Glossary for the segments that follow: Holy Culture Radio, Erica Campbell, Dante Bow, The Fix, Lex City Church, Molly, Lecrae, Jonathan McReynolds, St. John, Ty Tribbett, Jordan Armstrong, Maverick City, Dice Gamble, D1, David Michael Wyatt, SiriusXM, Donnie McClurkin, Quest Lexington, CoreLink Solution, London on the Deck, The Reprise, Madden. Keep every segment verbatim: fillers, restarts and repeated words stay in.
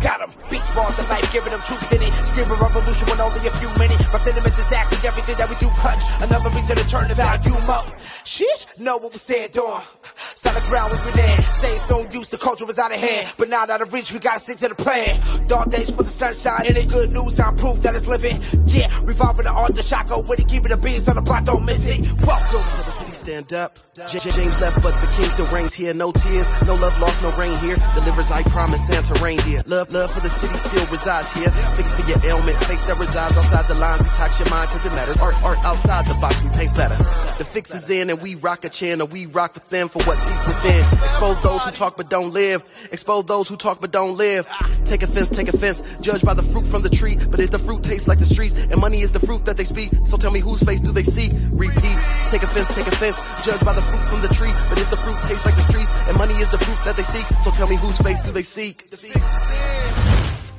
Got them, beach balls and life, giving them truth in it. Screaming revolution with only a few minutes. My sentiments exactly everything that we do clutch. Another reason to turn the volume up. Sheesh, know what we said on. Solid ground we been in. Say it's no use, the culture is out of hand. But now out of reach, we gotta stick to the plan. Dark days with the sunshine in it. Good news, I'm proof that it's living. Yeah, revolving the art, the shot go with it. Keeping the beans on the block, don't miss it. Welcome to the city, stand up. J- James left, but the king still reigns here. No tears, no love lost, no rain here. Delivers, I promise, Santa rain here. Love Love for the city still resides here. Fix for your ailment, faith that resides outside the lines. Detox your mind, cause it matters. Art, art outside the box, we paint better. The Fix is in and we rock a channel. We rock with them for what's deep within. Expose those who talk but don't live. Expose those who talk but don't live. Take offense, take offense. Judge by the fruit from the tree. But if the fruit tastes like the streets, and money is the fruit that they speak, so tell me whose face do they see? Repeat. Take offense, take offense. Judge by the fruit from the tree. But if the fruit tastes like the streets, and money is the fruit that they seek, so tell me whose face do they seek?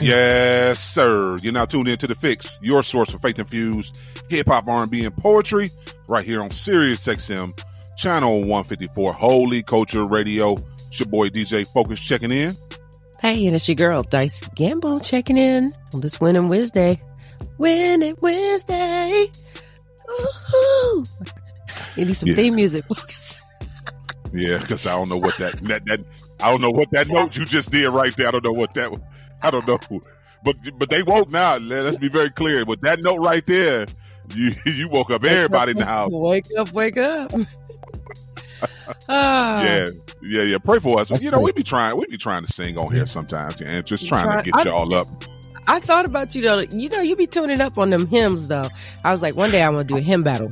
Yes, sir. You're now tuned in to The Fix, your source for faith-infused hip-hop, R and B, and poetry, right here on SiriusXM, channel one fifty-four, Holy Culture Radio. It's your boy, D J Focus, checking in. Hey, and it's your girl, Dice Gamble, checking in on this Winning Wednesday. Winning Wednesday. Woo-hoo. You need some yeah. theme music, Focus. Yeah, because I don't know what that, that, that, I don't know what that note you just did right there. I don't know what that was. I don't know, but but they woke now. Let's be very clear. With that note right there, you you woke up everybody now. Wake up, wake up. ah. Yeah, yeah, yeah. Pray for us. That's you know, cool. we be trying, we be trying to sing on here sometimes, and just trying try, to get I, y'all up. I thought about you though. You know, you be tuning up on them hymns though. I was like, one day I'm gonna do a hymn battle.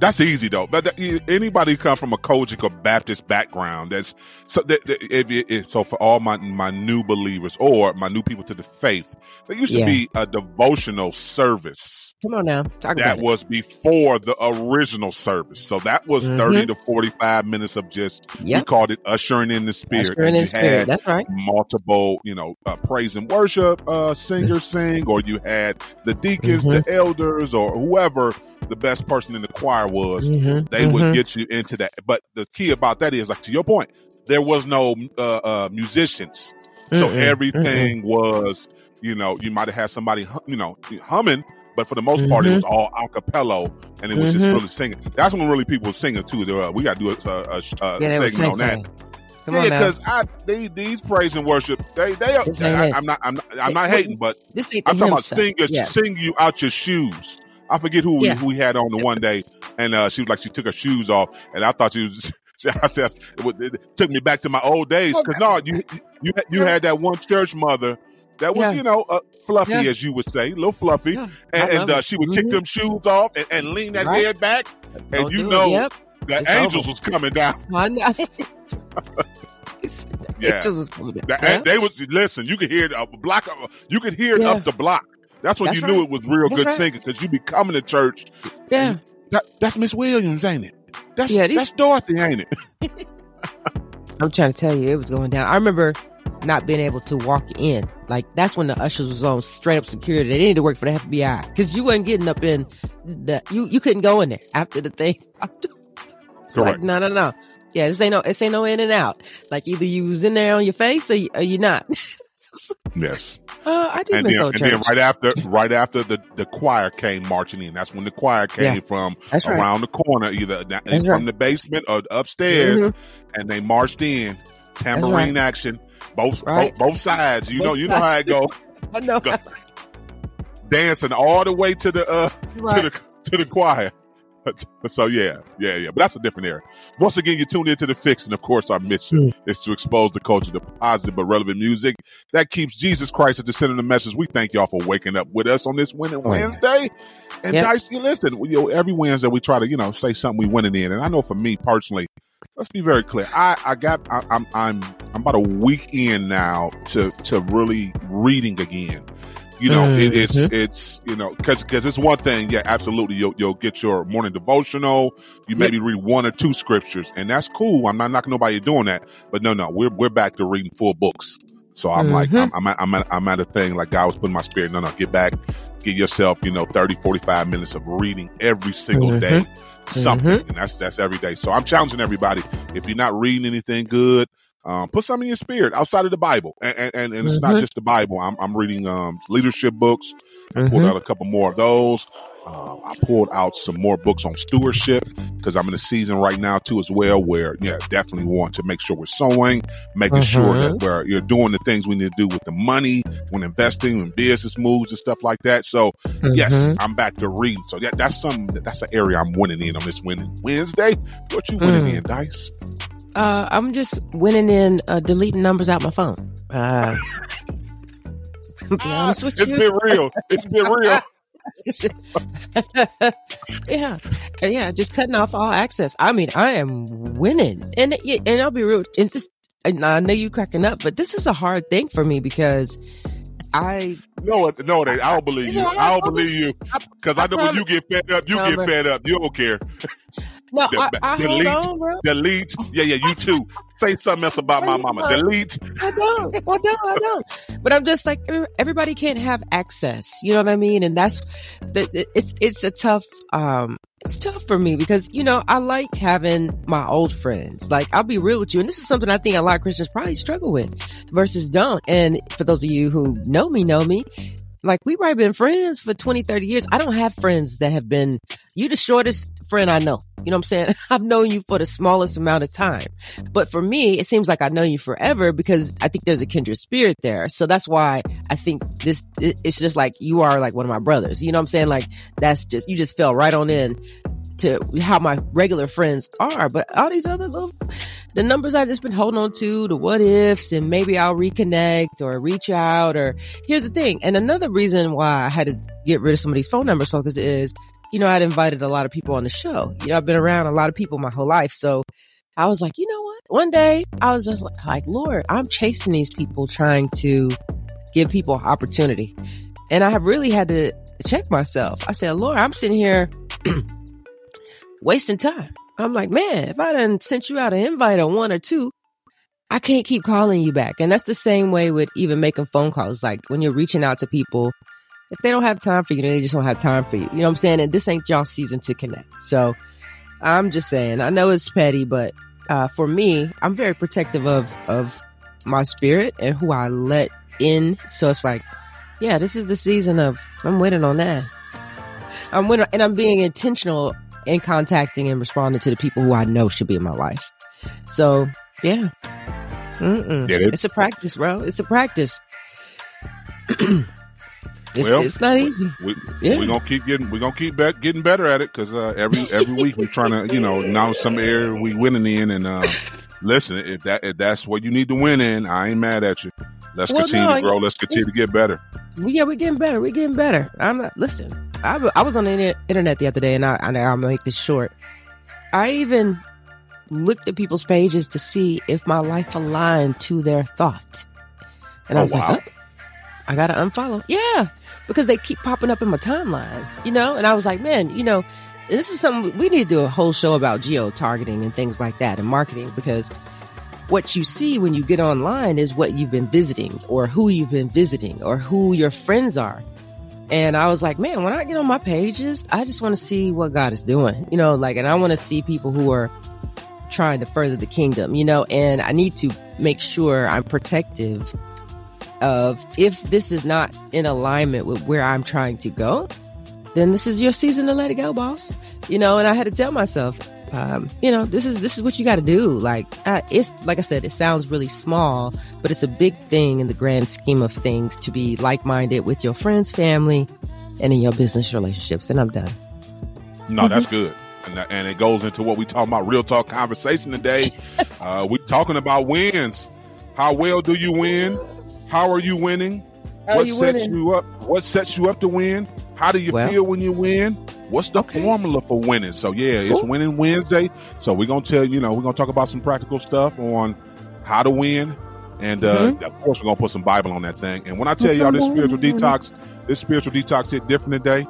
That's easy though. But that, anybody come from a Kojic or Baptist background, that's so. That, that, if it, it, so for all my my new believers or my new people to the faith, there used yeah. to be a devotional service. Come on now, talk that about was it. Before the original service. So that was mm-hmm. thirty to forty-five minutes of just yep. we called it ushering in the spirit. Ushering and in the spirit. That's right. Multiple, you know, uh, praise and worship uh, singers sing, or you had the deacons, mm-hmm. the elders, or whoever. The best person in the choir was mm-hmm, they mm-hmm. would get you into that. But the key about that is, like, to your point, there was no uh, uh musicians, mm-mm, so everything mm-mm. was, you know, you might have had somebody hum, you know humming, but for the most mm-hmm. part it was all a cappella, and it was mm-hmm. just really singing. That's when really people were singing too. They were, uh, we got to do a, a, a yeah, segment on that. Come yeah, because I they, these praise and worship they they are, I, I'm not I'm not, I'm not hating, but this I'm talking about sing your, yeah. sing you out your shoes. I forget who yeah. we, who we had on the one day, and uh, she was like, she took her shoes off, and I thought she was. I said, it took me back to my old days, because no, you you you had that one church mother that was yeah. you know uh, fluffy yeah. as you would say, a little fluffy, yeah. and, and uh, she would mm-hmm. kick them shoes off and, and lean that right. head back, and Don't you know yep. the it's angels over. was coming down. I know. yeah, angels was coming down. The, yeah. they was listen. You could hear it up a block. You could hear it yeah. up the block. That's when that's you right. knew it was real that's good right. singing, because you be coming to church. Yeah, that, that's Miss Williams, ain't it? That's yeah, these... that's Dorothy, ain't it? I'm trying to tell you, it was going down. I remember not being able to walk in. Like, that's when the ushers was on straight up security. They needed to work for the F B I, because you wasn't getting up in the you you couldn't go in there after the thing. It's like no no no. Yeah, this ain't no this ain't no in and out. Like, either you was in there on your face or you, or you're not. Yes. Uh, I do and miss then, old and church. Then right after, right after the, the choir came marching in. That's when the choir came yeah, from around right. the corner, either that, from right. the basement or upstairs, mm-hmm. and they marched in. Tambourine right. action, both, right. both both sides. You both know, you sides. know how it go. I know. Go. Dancing all the way to the uh right. to the to the choir. So yeah, yeah, yeah. But that's a different era. Once again, you're tuned into The Fix, and of course our mission mm. is to expose the culture to positive but relevant music that keeps Jesus Christ at the center of the message. We thank y'all for waking up with us on this Winning Wednesday. And yep. Dice, you listen, you know, every Wednesday we try to, you know, say something we winning in. And I know for me personally, let's be very clear. I, I got I, I'm I'm I'm about a week in now to to really reading again. you know, mm-hmm. it, it's, it's, you know, cause, cause it's one thing. Yeah, absolutely. You'll, you'll get your morning devotional. You maybe yep. read one or two scriptures, and that's cool. I'm not knocking nobody doing that, but no, no, we're, we're back to reading full books. So I'm mm-hmm. like, I'm, I'm, at, I'm, at, I'm at a thing like God was putting my spirit. No, no, get back, get yourself, you know, thirty, forty-five minutes of reading every single mm-hmm. day, something. Mm-hmm. And that's, that's every day. So I'm challenging everybody. If you're not reading anything good, Um, put something in your spirit outside of the Bible. And, and, and mm-hmm. it's not just the Bible. I'm, I'm reading um, leadership books. I mm-hmm. pulled out a couple more of those. Uh, I pulled out some more books on stewardship because I'm in a season right now too as well where, yeah, definitely want to make sure we're sowing, making uh-huh. sure that we're you're doing the things we need to do with the money, when investing, when business moves and stuff like that. So mm-hmm. yes, I'm back to read. So that, that's something, that, that's an area I'm winning in on this winning Wednesday. What you winning mm. in, Dice? Uh, I'm just winning in uh, deleting numbers out my phone. Uh, be honest with it's you. been real. It's been real. yeah, yeah. Just cutting off all access. I mean, I am winning, and and I'll be real. And, just, and I know you cracking up, but this is a hard thing for me because I no, no, they. I'll believe you. I'll believe you because I, I know when you get fed up, you no, get but, fed up. You don't care. No, I, I delete, hold on, bro. delete. Yeah, yeah, you too. Say something else about my mama. Know? Delete. I don't, I don't, I don't. But I'm just like, everybody can't have access. You know what I mean? And that's, it's, it's a tough, um, it's tough for me because, you know, I like having my old friends. Like, I'll be real with you. And this is something I think a lot of Christians probably struggle with versus don't. And for those of you who know me, know me. Like, we've probably been friends for twenty, thirty years. I don't have friends that have been, you the shortest friend I know. You know what I'm saying? I've known you for the smallest amount of time. But for me, it seems like I've known you forever because I think there's a kindred spirit there. So that's why I think this, it's just like, you are like one of my brothers. You know what I'm saying? Like, that's just, you just fell right on in to how my regular friends are. But all these other little, the numbers I've just been holding on to, the what ifs, and maybe I'll reconnect or reach out. Or here's the thing. And another reason why I had to get rid of some of these phone numbers focus is, you know, I'd invited a lot of people on the show. You know, I've been around a lot of people my whole life. So I was like, you know what? One day I was just like, Lord, I'm chasing these people, trying to give people opportunity. And I have really had to check myself. I said, Lord, I'm sitting here wasting time. I'm like, man, if I done sent you out an invite on one or two, I can't keep calling you back. And that's the same way with even making phone calls. Like, when you're reaching out to people, if they don't have time for you, then they just don't have time for you. You know what I'm saying? And this ain't y'all season to connect. So I'm just saying, I know it's petty, but uh, for me, I'm very protective of, of my spirit and who I let in. So it's like, yeah, this is the season of, I'm waiting on that. I'm winning, and I'm being intentional and contacting and responding to the people who I know should be in my life. So, yeah. Mm-mm. It? It's a practice, bro. It's a practice. it's, well, it's not easy. We, yeah. We're gonna keep getting. We're gonna keep back, getting better at it because uh, every every week we're trying to, you know, announce some area we winning in. And uh, listen, if that if that's what you need to win in, I ain't mad at you. Let's well, continue no, to grow. Let's continue to get better. Yeah, we're getting better. We're getting better. I'm not. Listen. I, I was on the internet the other day, and I, I, I'll make this short. I even looked at people's pages to see if my life aligned to their thought. And oh, I was wow. like, oh, I got to unfollow. Yeah, because they keep popping up in my timeline, you know? And I was like, man, you know, this is something we need to do a whole show about, geo-targeting and things like that, and marketing, because what you see when you get online is what you've been visiting or who you've been visiting or who your friends are. And I was like, man, when I get on my pages, I just want to see what God is doing, you know, like, and I want to see people who are trying to further the kingdom, you know, and I need to make sure I'm protective of, if this is not in alignment with where I'm trying to go, then this is your season to let it go, boss. You know, and I had to tell myself, um, you know, this is, this is what you got to do. Like, uh, it's, like I said, it sounds really small, but it's a big thing in the grand scheme of things to be like-minded with your friends, family, and in your business relationships. And I'm done. No, mm-hmm. that's good. And, and it goes into what we talking about, real talk conversation today. uh, we talking about wins. How well do you win? How are you winning? How what you sets winning? you up? What sets you up to win? How do you well, feel when you win? What's the okay. formula for winning? So, yeah, it's cool. Winning Wednesday. So, we're going to tell you, know, we're going to talk about some practical stuff on how to win, And uh, mm-hmm. of course, we're going to put some Bible on that thing. And when I tell it's y'all this spiritual morning. detox, this spiritual detox hit different today.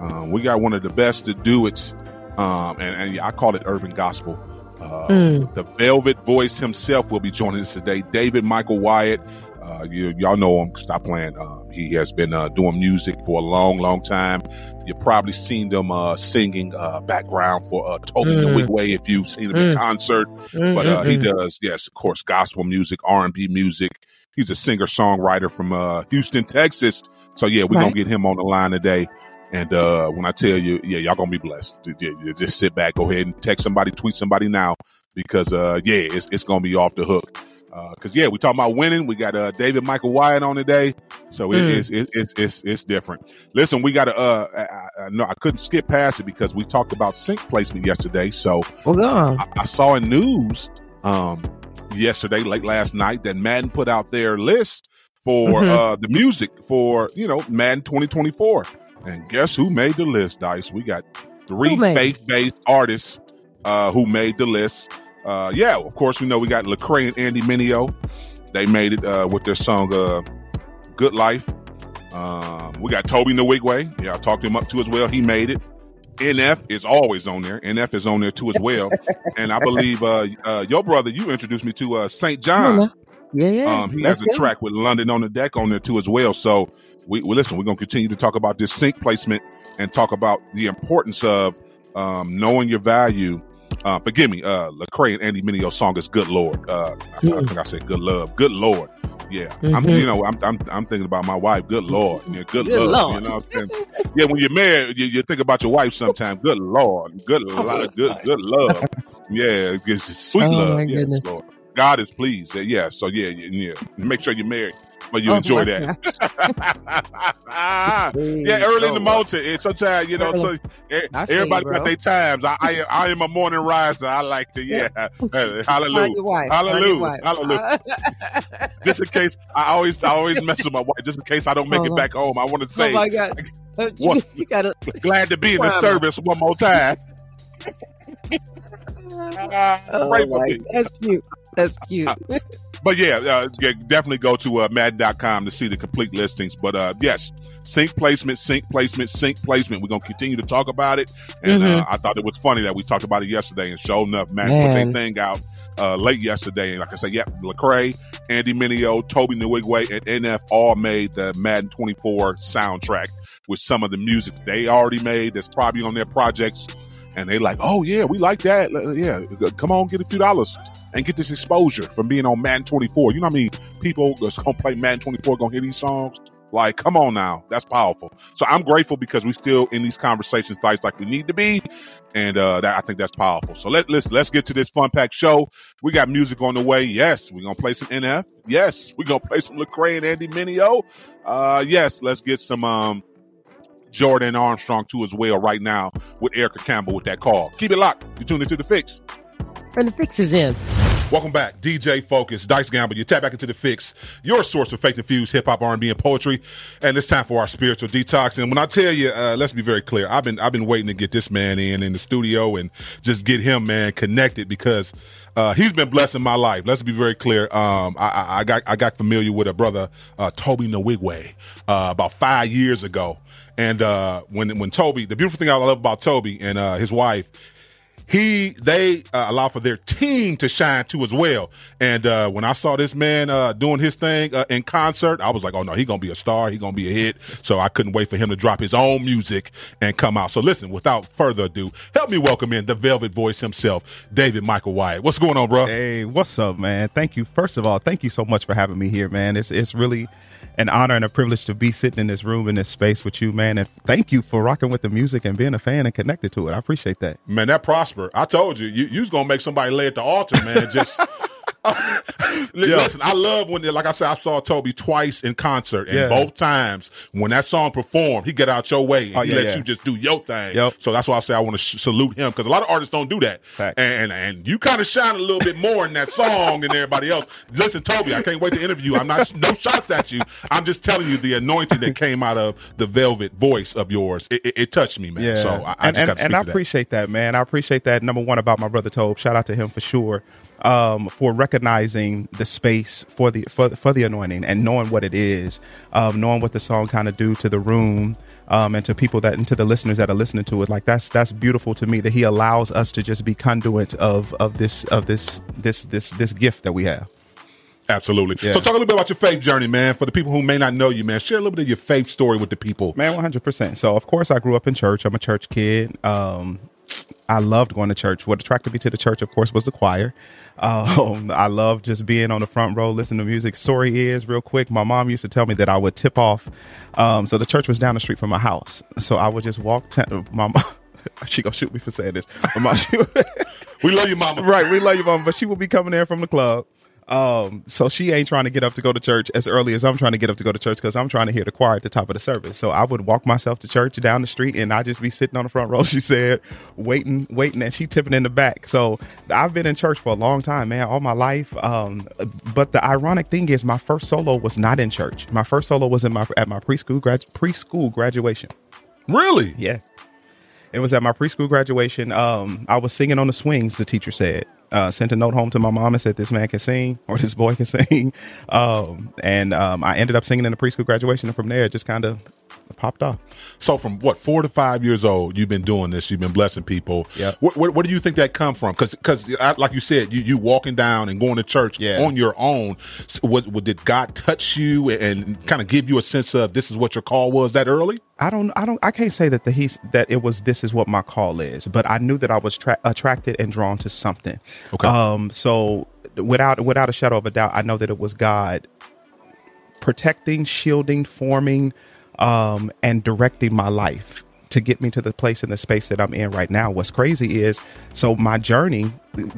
Um, we got one of the best to do it. Um, and, and I call it urban gospel. Uh, mm. The velvet voice himself will be joining us today. David Michael Wyatt. Uh, you, y'all know him. Stop playing. Uh, he has been uh, doing music for a long, long time. You've probably seen him uh, singing uh, background for uh, Tobe Nwigwe if you've seen him mm. in concert. Mm-hmm. But uh, he does, yes, of course, gospel music, R and B music. He's a singer-songwriter from uh, Houston, Texas. So, yeah, we're right. going to get him on the line today. And uh, when I tell you, yeah, y'all going to be blessed. Just sit back. Go ahead and text somebody, tweet somebody now because, uh, yeah, it's, it's going to be off the hook. Because, uh, yeah, we're talking about winning. We got uh, David Michael Wyatt on today. So it mm. is, it, it's, it's, it's different. Listen, we got to, uh, I, I, no, I couldn't skip past it because we talked about sync placement yesterday. So well, I, I saw in news um, yesterday, late last night, that Madden put out their list for mm-hmm. uh, the music for, you know, Madden twenty twenty-four. And guess who made the list, Dice? We got three faith-based artists uh, who made the list. Uh, yeah, of course, we know we got Lecrae and Andy Mineo. They made it uh, with their song, uh, Good Life. Um, we got Tobe Nwigwe. Yeah, I talked him up too as well. He made it. N F is always on there. N F is on there too as well. And I believe uh, uh, your brother, you introduced me to uh, Saint John. Yeah, yeah. Um, he That's has a good. track with London on the Deck on there too as well. So we, we listen, we're going to continue to talk about this sync placement and talk about the importance of um, knowing your value. Uh, forgive me, uh, Lecrae and Andy Mineo's song is "Good Lord." Uh, mm. I, I think I said "Good Love." Good Lord, yeah. Mm-hmm. I'm, you know, I'm, I'm, I'm thinking about my wife. Good Lord, yeah, good, good love. Lord. You know what I'm saying? Yeah, when you're married, you, you think about your wife sometimes. Good Lord, good love, good, good love. Yeah, it's just sweet oh, love. Yes, goodness. Lord. God is pleased. Yeah, so yeah, yeah. Make sure you're married, but you oh, enjoy that. yeah, early in the morning. Sometimes you know, so everybody got their times. I, I, I am a morning riser. I like to. Yeah, hallelujah, hallelujah, hallelujah. hallelujah. Just in case, I always, I always mess with my wife. Just in case I don't make oh, it back home, I want to say, oh my God, you, you gotta glad to be in the service one more time. Uh, oh, right like, that's cute. That's cute. uh, but yeah, uh, yeah, definitely go to uh, madden dot com to see the complete listings. But uh, yes, sync placement, sync placement, sync placement. We're going to continue to talk about it. And mm-hmm. uh, I thought it was funny that we talked about it yesterday. And sure enough, Matt put their thing out uh, late yesterday. And like I said, yep, Lecrae, Andy Mineo, Tobe Nwigwe, and N F all made the Madden twenty-four soundtrack with some of the music they already made that's probably on their projects. And they like, oh, yeah, we like that. Yeah, come on, get a few dollars and get this exposure from being on Madden twenty-four. You know what I mean? People that's going to play Madden twenty-four, going to hear these songs. Like, come on now. That's powerful. So I'm grateful because we still in these conversations, Dice, like we need to be. And uh, that, I think that's powerful. So let, let's let's get to this fun-packed show. We got music on the way. Yes, we're going to play some N F. Yes, we're going to play some Lecrae and Andy Mineo. Uh, yes, let's get some... Um, Jordan Armstrong too as well right now with Erica Campbell with that call. Keep it locked. You're tuned into The Fix. And The Fix is in. Welcome back. D J Focus, Dice Gamble. You tap back into The Fix, your source of faith-infused hip-hop, R and B, and poetry. And it's time for our spiritual detox. And when I tell you, uh, let's be very clear, I've been I've been waiting to get this man in in the studio and just get him, man, connected because uh, he's been blessing my life. Let's be very clear. Um, I, I, I got I got familiar with a brother, uh, Tobe Nwigwe, uh, about five years ago. And uh, when when Tobe, the beautiful thing I love about Tobe and uh, his wife, he they uh, allow for their team to shine too as well. And uh, when I saw this man uh, doing his thing uh, in concert, I was like, oh no, he's gonna be a star, he's gonna be a hit. So I couldn't wait for him to drop his own music and come out. So listen, without further ado, help me welcome in the velvet voice himself, David Michael Wyatt. What's going on, bro? Hey, what's up, man? Thank you. First of all, thank you so much for having me here, man. It's it's really an honor and a privilege to be sitting in this room, in this space with you, man. And thank you for rocking with the music and being a fan and connected to it. I appreciate that. Man, that prosper. I told you, you, you was going to make somebody lay at the altar, man. Just... Uh, listen, I love when, like I said, I saw Tobe twice in concert, and yeah. both times when that song performed, he get out your way and oh, he yeah, let yeah. you just do your thing. Yep. So that's why I say I want to sh- salute him because a lot of artists don't do that. Facts. And and you kind of shine a little bit more in that song than everybody else. Listen, Tobe, I can't wait to interview you. I'm not no shots at you. I'm just telling you the anointing that came out of the velvet voice of yours. It, it, it touched me, man. Yeah. So I, I and, just got to speak and I that. appreciate that, man. I appreciate that. Number one about my brother Tobe. Shout out to him for sure. Um, for recognizing creating the space for the for, for the anointing and knowing what it is, um, knowing what the song kind of do to the room, um, and to people that and to the listeners that are listening to it. Like that's that's beautiful to me that he allows us to just be conduits of of this of this this this this gift that we have. Absolutely. Yeah. So talk a little bit about your faith journey, man. For the people who may not know you, man, share a little bit of your faith story with the people. Man, one hundred percent. So, of course, I grew up in church. I'm a church kid. Um, I loved going to church. What attracted me to the church, of course, was the choir. Um, I loved just being on the front row, listening to music. Story is, real quick, my mom used to tell me that I would tip off. Um, so the church was down the street from my house. So I would just walk. T- my mom, she gonna shoot me for saying this. Mom, she, we love you, mama. Right, we love you, mama. But she would be coming there from the club. Um, so she ain't trying to get up to go to church as early as I'm trying to get up to go to church because I'm trying to hear the choir at the top of the service. So I would walk myself to church down the street and I'd just be sitting on the front row, she said, waiting, waiting, and she tipping in the back. So I've been in church for a long time, man, all my life. Um, but the ironic thing is my first solo was not in church. My first solo was in my at my preschool grad, preschool graduation. Really? Yeah. It was at my preschool graduation. Um, I was singing on the swings, the teacher said. Uh, sent a note home to my mom and said, this man can sing or this boy can sing. Um, and um, I ended up singing in the preschool graduation. And from there, it just kind of popped off. So from what, four to five years old, you've been doing this. You've been blessing people. Yeah. What, what, what do you think that come from? Because because like you said, you, you walking down and going to church yeah. on your own. Was, was, did God touch you and kind of give you a sense of this is what your call was that early? I don't, I don't, I can't say that the he's that it was, this is what my call is, but I knew that I was tra- attracted and drawn to something. Okay. Um, so without, without a shadow of a doubt, I know that it was God protecting, shielding, forming, um, and directing my life to get me to the place and the space that I'm in right now. What's crazy is, so my journey,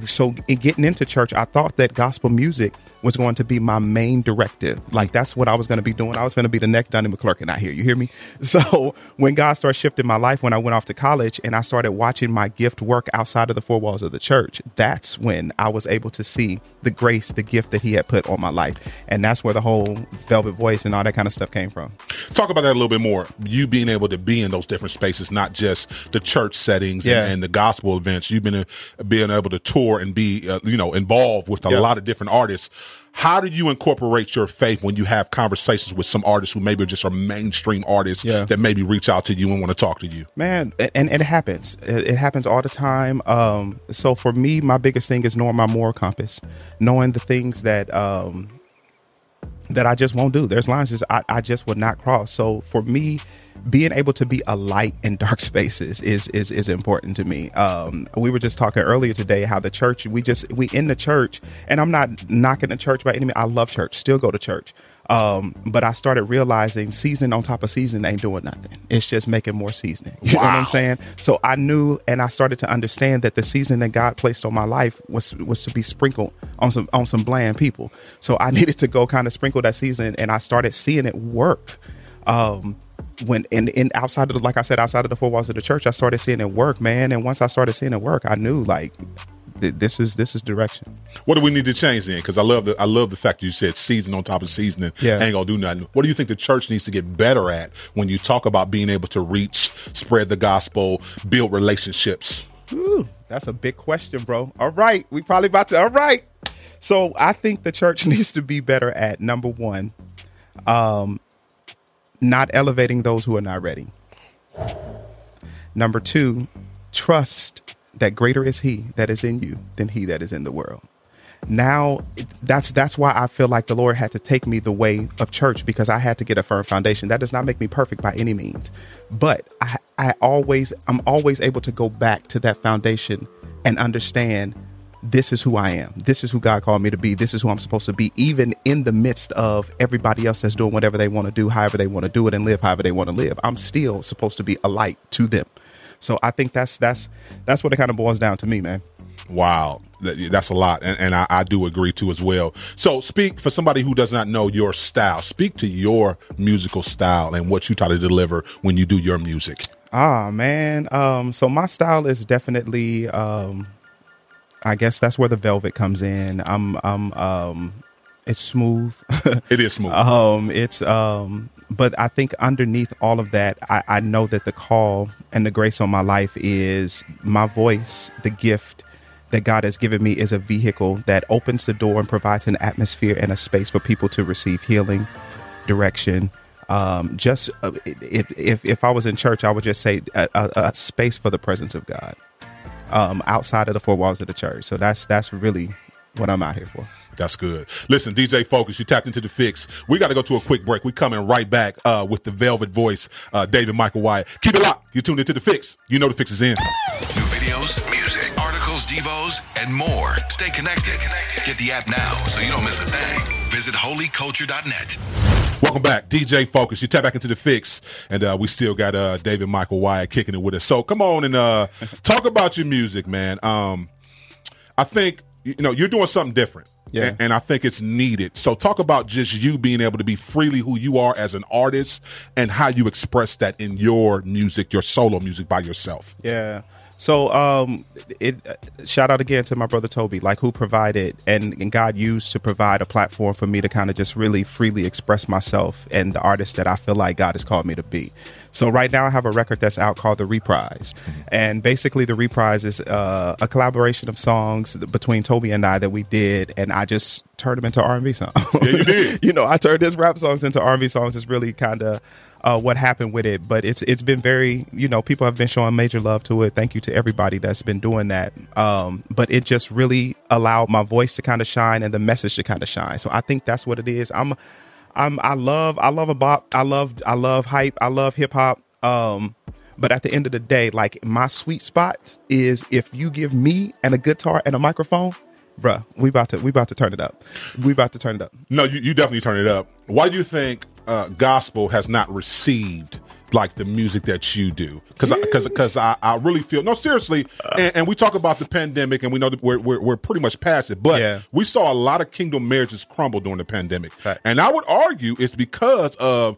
so in getting into church, I thought that gospel music was going to be my main directive. Like that's what I was going to be doing. I was going to be the next Donnie McClurkin out here. You hear me? So when God started shifting my life, when I went off to college and I started watching my gift work outside of the four walls of the church, that's when I was able to see the grace, the gift that he had put on my life. And that's where the whole Velvet Voice and all that kind of stuff came from. Talk about that a little bit more. You being able to be in those different spaces, not just the church settings yeah. and, and the gospel events. You've been uh, being able to tour and be, uh, you know, involved with a yep. lot of different artists. How do you incorporate your faith when you have conversations with some artists who maybe just are mainstream artists yeah. that maybe reach out to you and want to talk to you? Man, and, and it happens. It, it happens all the time. Um, so for me, my biggest thing is knowing my moral compass, knowing the things that um, that I just won't do. There's lines just I, I just would not cross. So for me, being able to be a light in dark spaces is is is important to me. Um, we were just talking earlier today how the church, we just, we in the church, and I'm not knocking the church by any means. I love church, still go to church. Um, but I started realizing seasoning on top of seasoning ain't doing nothing. It's just making more seasoning. You wow. know what I'm saying? So I knew, and I started to understand that the seasoning that God placed on my life was was to be sprinkled on some on some bland people. So I needed to go kind of sprinkle that seasoning, and I started seeing it work. Um, when and, and outside of the, like I said, outside of the four walls of the church, I started seeing it work, man. And once I started seeing it work, I knew like th- this is this is direction. What do we need to change then? Because I love the I love the fact that you said season on top of seasoning yeah. ain't gonna do nothing. What do you think the church needs to get better at when you talk about being able to reach, spread the gospel, build relationships? Ooh, that's a big question, bro. All right, we probably about to. All right, so I think the church needs to be better at number one. Um, Not elevating those who are not ready. Number two, trust that greater is he that is in you than he that is in the world. Now, that's that's why I feel like the Lord had to take me the way of church, because I had to get a firm foundation. That does not make me perfect by any means, but I, I always I'm always able to go back to that foundation and understand this is who I am. This is who God called me to be. This is who I'm supposed to be, even in the midst of everybody else that's doing whatever they want to do, however they want to do it, and live however they want to live. I'm still supposed to be a light to them. So I think that's that's that's what it kind of boils down to me, man. Wow. That's a lot. And, and I, I do agree too as well. So speak for somebody who does not know your style. Speak to your musical style and what you try to deliver when you do your music. Ah, man. Um, so my style is definitely... Um, I guess that's where the velvet comes in. I'm, I'm, um, it's smooth. It is smooth. um, it's, um, but I think underneath all of that, I, I know that the call and the grace on my life is my voice, the gift, that God has given me is a vehicle that opens the door and provides an atmosphere and a space for people to receive healing, direction. Um, just uh, if, if if I was in church, I would just say a, a, a space for the presence of God um, outside of the four walls of the church. So that's that's really what I'm out here for. That's good. Listen, D J Focus, you tapped into The Fix. We got to go to a quick break. We coming right back uh, with the velvet voice, uh, David Michael Wyatt. Keep it locked. You're tuned into The Fix. You know The Fix is in. New videos, music, articles, devos, and more. Stay connected. Get the app now so you don't miss a thing. Visit holy culture dot net. Welcome back, D J Focus. You tap back into The Fix, and uh, we still got uh, David Michael Wyatt kicking it with us. So come on and uh, talk about your music, man. Um, I think you know you're doing something different, yeah. and, and I think it's needed. So talk about just you being able to be freely who you are as an artist and how you express that in your music, your solo music by yourself. Yeah. So um, it, shout out again to my brother Toby, like who provided and, and God used to provide a platform for me to kind of just really freely express myself and the artist that I feel like God has called me to be. So right now I have a record that's out called The Reprise. And basically The Reprise is uh, a collaboration of songs between Toby and I that we did. And I just turned them into R and B songs. Yeah, you did. You know, I turned his rap songs into R and B songs. It's really kind of Uh, what happened with it, but it's it's been very, you know, people have been showing major love to it. Thank you to everybody that's been doing that. Um, but it just really allowed my voice to kind of shine and the message to kind of shine. So I think that's what it is. I'm, I'm, I love, I love a bop. I love, I love hype. I love hip hop. Um, but at the end of the day, like my sweet spot is if you give me and a guitar and a microphone, bruh, we about to, we about to turn it up. We about to turn it up. No, you, you definitely turn it up. Why do you think Uh, gospel has not received like the music that you do? Because because because I, I really feel no seriously, and, and we talk about the pandemic, and we know that we're we're, we're pretty much past it. But yeah. we saw a lot of kingdom marriages crumble during the pandemic, right. and I would argue it's because of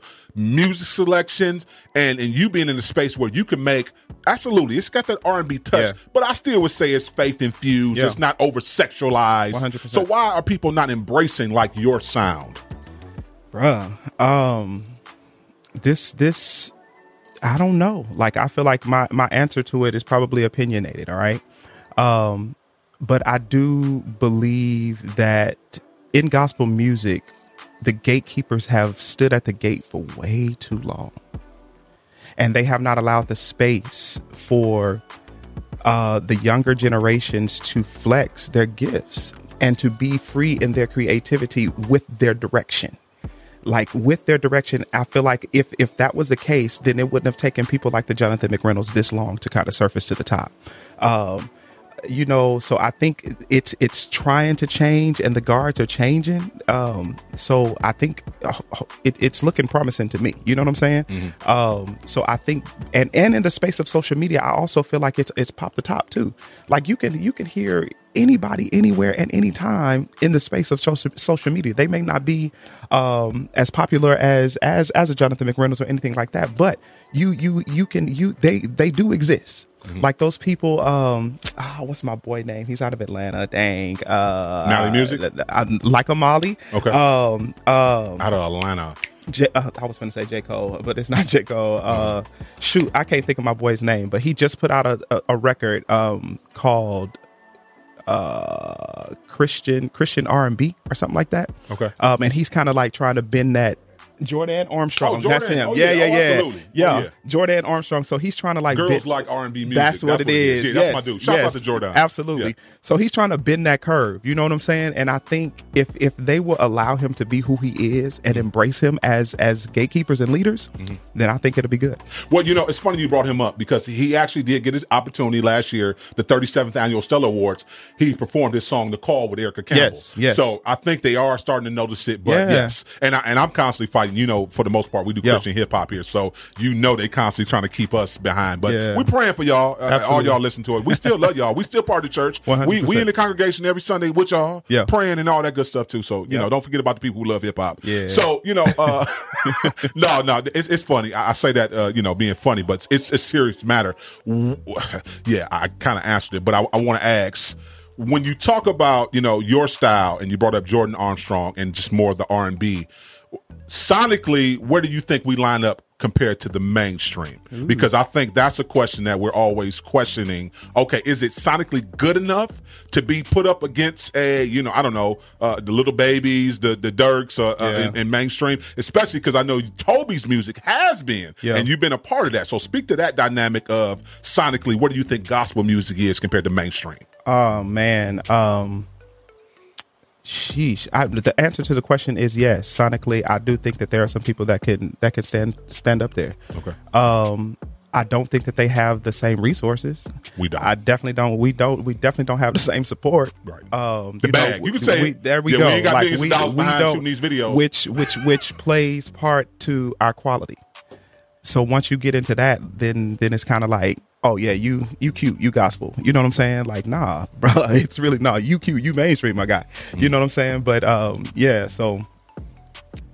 music selections and and you being in a space where you can make absolutely it's got that R and B touch, yeah. but I still would say it's faith infused. Yeah. It's not over sexualized. one hundred percent So why are people not embracing like your sound? Bruh, um, this, this, I don't know. Like, I feel like my, my answer to it is probably opinionated. All right. Um, but I do believe that in gospel music, the gatekeepers have stood at the gate for way too long, and they have not allowed the space for uh, the younger generations to flex their gifts and to be free in their creativity with their direction. Like with their direction, I feel like if if that was the case, then it wouldn't have taken people like the Jonathan McReynolds this long to kind of surface to the top. Um, you know, so I think it's it's trying to change and the guards are changing. Um, so I think it, it's looking promising to me. You know what I'm saying? Mm-hmm. Um, so I think and and in the space of social media, I also feel like it's it's popped the top, too. Like you can you can hear anybody anywhere at any time in the space of social, social media. They may not be um as popular as as as a Jonathan McReynolds or anything like that, but you you you can you they they do exist. Mm-hmm. Like those people um oh, what's my boy name, he's out of Atlanta, dang uh Molly music I, I, like a Molly okay um um out of Atlanta J- uh, I was going to say J. Cole, but it's not J. Cole. Uh, mm-hmm. Shoot, I can't think of my boy's name, but he just put out a, a, a record um called uh Christian Christian R and B or something like that. Okay. Um and he's kind of like trying to bend that Jordan Armstrong. Oh, Jordan. That's him. Oh, yeah, yeah, yeah. Oh, yeah. yeah. Oh, yeah. Jordan Armstrong. So he's trying to like girls bend, like R and B music. That's what, that's it, what it is. is. Yeah, yes. That's my dude. Shout yes. out to Jordan. Absolutely. Yeah. So he's trying to bend that curve. You know what I'm saying? And I think if if they will allow him to be who he is and embrace him as as gatekeepers and leaders, mm-hmm. then I think it'll be good. Well, you know, it's funny you brought him up because he actually did get his opportunity last year, the thirty-seventh annual Stella Awards. He performed his song "The Call" with Erica Campbell. Yes. Yes. So I think they are starting to notice it. But yeah. yes, and I, and I'm constantly fighting. You know, for the most part, we do Christian yeah. hip hop here, so you know they constantly trying to keep us behind. But yeah. we're praying for y'all. Uh, all y'all listen to it. We still love y'all. We still part of the church. one hundred percent We we in the congregation every Sunday with y'all, yeah. praying and all that good stuff too. So you yeah. know, don't forget about the people who love hip hop. Yeah. So you know, uh, no, no, it's it's funny. I, I say that uh, you know, being funny, but it's a serious matter. Yeah, I kind of answered it, but I, I want to ask. When you talk about you know your style, and you brought up Jordan Armstrong and just more of the R and B. Sonically, where do you think we line up compared to the mainstream? Ooh. Because I think that's a question that we're always questioning. Okay, is it sonically good enough to be put up against a, you know, I don't know, uh, the Little Babies, the the Dierks uh, yeah. uh, in, in mainstream, especially because I know Toby's music has been, yeah. and you've been a part of that. So speak to that dynamic of sonically, what do you think gospel music is compared to mainstream? Oh, man. Um Sheesh. I, the answer to the question is yes. Sonically, I do think that there are some people that can that can stand stand up there. Okay. Um, I don't think that they have the same resources. We don't. I definitely don't. We don't. We definitely don't have the same support. Right. Um, the you bag. Know, you could we, say we, there we yeah, go. We ain't got like, we, dollars we don't. Shooting these videos. Which which which plays part to our quality. So once you get into that, then then it's kind of like, oh yeah, you you cute, you gospel. You know what I'm saying? Like, nah, bro, it's really nah. You cute, you mainstream, my guy. You know what I'm saying? But um, yeah, so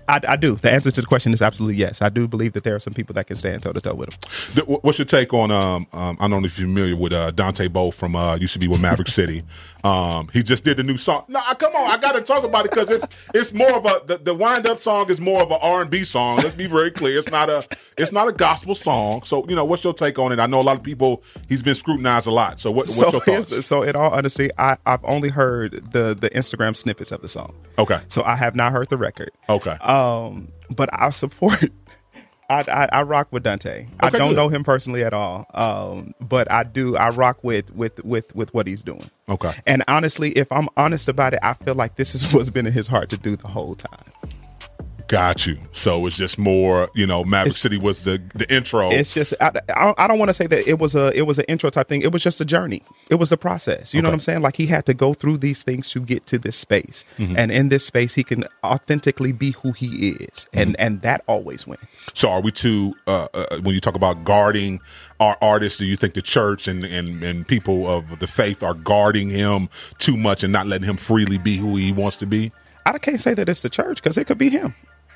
I, I do. The answer to the question is absolutely yes. I do believe that there are some people that can stand toe to toe with them. What's your take on? Um, um, I don't know if you're familiar with uh, Dante Bow from uh, used to be with Maverick City. Um, he just did the new song. No, come on, I gotta talk about it because it's it's more of a the, the wind up song is more of an R and B song. Let's be very clear. It's not a it's not a gospel song. So you know, what's your take on it? I know a lot of people. He's been scrutinized a lot. So what, what's so your thoughts? So in all honesty, I, I've only heard the the Instagram snippets of the song. Okay. So I have not heard the record. Okay. Um, but I support. I, I, I rock with Dante. Okay, I don't good. know him personally at all, um, but I do. I rock with with with with what he's doing. Okay. And honestly, if I'm honest about it, I feel like this is what's been in his heart to do the whole time. Got you. So it's just more, you know, Maverick it's, City was the, the intro. It's just, I, I, I don't want to say that it was a it was an intro type thing. It was just a journey. It was the process. You okay. know what I'm saying? Like he had to go through these things to get to this space. Mm-hmm. And in this space, he can authentically be who he is. Mm-hmm. And and that always wins. So are we too, uh, uh, when you talk about guarding our artists, do you think the church and, and, and people of the faith are guarding him too much and not letting him freely be who he wants to be? I can't say that it's the church because it could be him.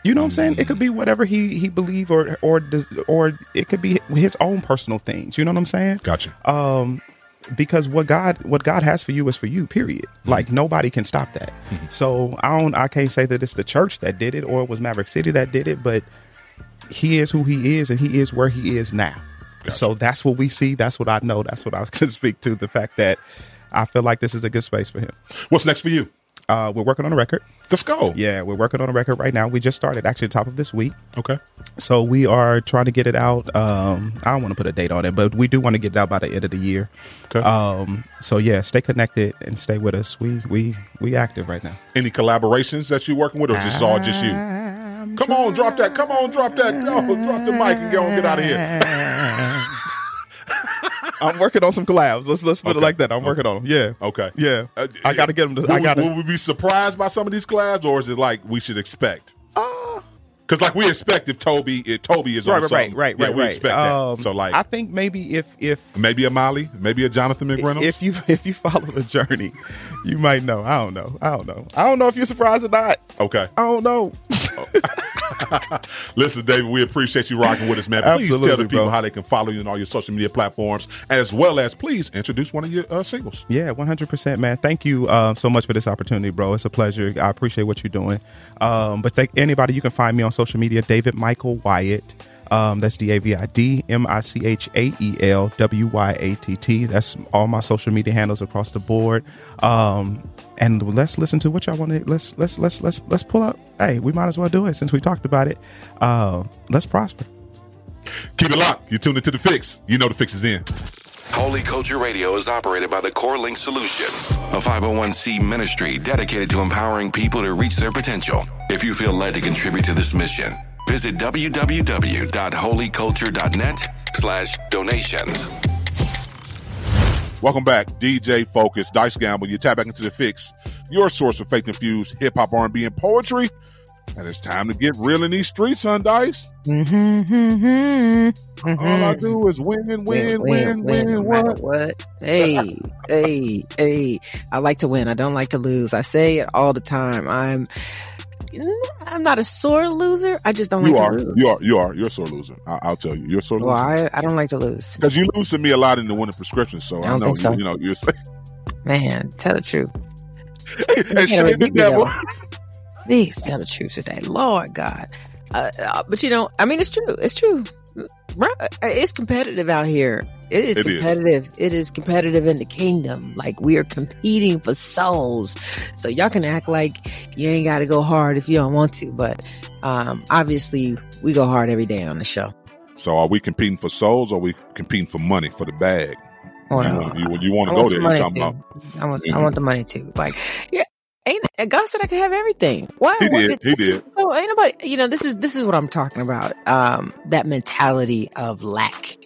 You know what I'm saying? It could be whatever he he believe or or does, or it could be his own personal things. You know what I'm saying? Gotcha. Um, because what God what God has for you is for you, period. Mm-hmm. Like nobody can stop that. Mm-hmm. So I don't I can't say that it's the church that did it or it was Maverick City that did it, but he is who he is and he is where he is now. Gotcha. So that's what we see. That's what I know. That's what I can speak to. The fact that I feel like this is a good space for him. What's next for you? Uh, we're working on a record. Let's go. Yeah, we're working on a record right now. We just started actually top of this week. Okay. So we are trying to get it out. Um, I don't want to put a date on it, but we do want to get it out by the end of the year. Okay. Um, so yeah, stay connected and stay with us. We we we active right now. Any collaborations that you're working with or is this all just you? I'm Come on, drop that. Come on, drop that. Yo, drop the mic and go and get out of here. I'm working on some collabs. Let's let's put okay. it like that. I'm okay. working on them. Yeah. Okay. Yeah. Uh, I gotta get them. To, will, I gotta. Will we be surprised by some of these collabs, or is it like we should expect? Uh, Because like we expect if Toby if Toby is right, on right, something, right, right, yeah, right, we right. expect um, that. So like, I think maybe if if maybe a Molly, maybe a Jonathan McReynolds. If you if you follow the journey, you might know. I don't know. I don't know. I don't know if you're surprised or not. Okay. I don't know. Oh. Listen, David, we appreciate you rocking with us, man. Please Absolutely, tell the people bro. how they can follow you on all your social media platforms, as well as please introduce one of your uh, singles. Yeah, one hundred percent, man. Thank you uh, so much for this opportunity, bro. It's a pleasure. I appreciate what you're doing. Um, but thank anybody. You can find me on social media, David Michael Wyatt. Um, that's D A V I D M I C H A E L W Y A T T. That's all my social media handles across the board. Um, and let's listen to what y'all want to. Let's let's let's let's let's pull up. Hey, we might as well do it since we talked about it. Uh, let's prosper. Keep it locked. You're tuned into The Fix. You know The Fix is in. Holy Culture Radio is operated by the CoreLink Solution, a five oh one c ministry dedicated to empowering people to reach their potential. If you feel led to contribute to this mission, visit w w w dot holy culture dot net slash donations. Welcome back, D J Focus, Dice Gamble. You tap back into The Fix, your source of faith-infused hip-hop, R and B, and poetry. And it's time to get real in these streets, son, Dice. Mm-hmm, mm-hmm, mm-hmm. All I do is win, win, win, win, win. win, win what? what? Hey, hey, hey. I like to win. I don't like to lose. I say it all the time. I'm... I'm not a sore loser. I just don't you like are, to lose. You are. You are. You're a sore loser. I, I'll tell you. You're a sore loser. Well, I, I don't like to lose. Because you lose to me a lot in the winning prescription. So I, I know, so. You, you know, you're saying. Man, tell the truth. Hey, hey, shame the devil. Please tell the truth today. Lord God. Uh, but you know, I mean, it's true. It's true. It's competitive out here. It is it competitive. Is. It is competitive in the kingdom. Like, we are competing for souls. So y'all can act like you ain't got to go hard if you don't want to. But um, obviously, we go hard every day on the show. So are we competing for souls, or are we competing for money, for the bag? Oh, you, no. want, you, you want to I go want there. The talking about, I, want, I want the money too. Like, yeah. Ain't God said I could have everything? Why? He did. He did. So ain't nobody. You know, this is this is what I'm talking about. Um, that mentality of lack.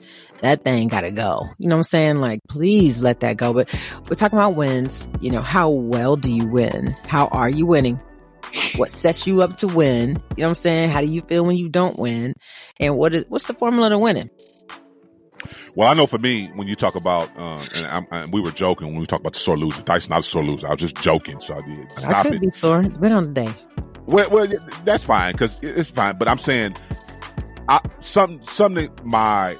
That thing gotta go. You know what I'm saying? Like, please let that go. But we're talking about wins. You know, how well do you win? How are you winning? What sets you up to win? You know what I'm saying? How do you feel when you don't win? And what is what's the formula to winning? Well, I know for me, when you talk about, uh, and, I'm, and we were joking when we talk about the sore loser. Tyson, not a sore loser. I was just joking, so I did. Stop I could it. be sore. It's been on the day. Well, well, that's fine, because it's fine. But I'm saying, I, some, something my,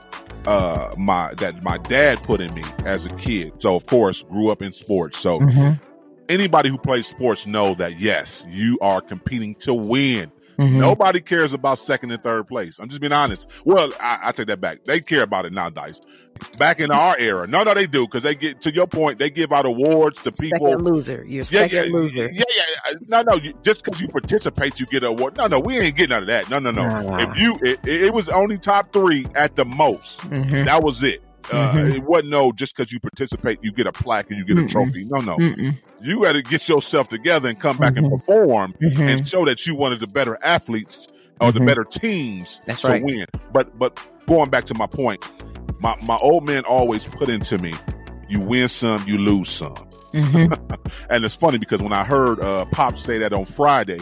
uh, my that my dad put in me as a kid. So of course, grew up in sports. So mm-hmm. anybody who plays sports know that yes, you are competing to win. Mm-hmm. Nobody cares about second and third place. I'm just being honest. Well, I, I take that back. They care about it now, Dice. Back in our era. No, no, they do. Because they get, to your point, they give out awards to people. Second loser. You're yeah, second yeah, loser. Yeah, yeah. No, no. You, just because you participate, you get an award. No, no. We ain't getting out of that. No, no, no. Nah. If you, it, it was only top three at the most. Mm-hmm. That was it. Uh, mm-hmm. It wasn't no, just because you participate, you get a plaque and you get Mm-mm. a trophy. No, no. Mm-mm. You got to get yourself together and come back mm-hmm. and perform mm-hmm. and show that you're one of the better athletes or mm-hmm. the better teams That's to right. win. But but going back to my point, my, my old man always put into me, you win some, you lose some. Mm-hmm. And it's funny because when I heard uh, Pop say that on Friday,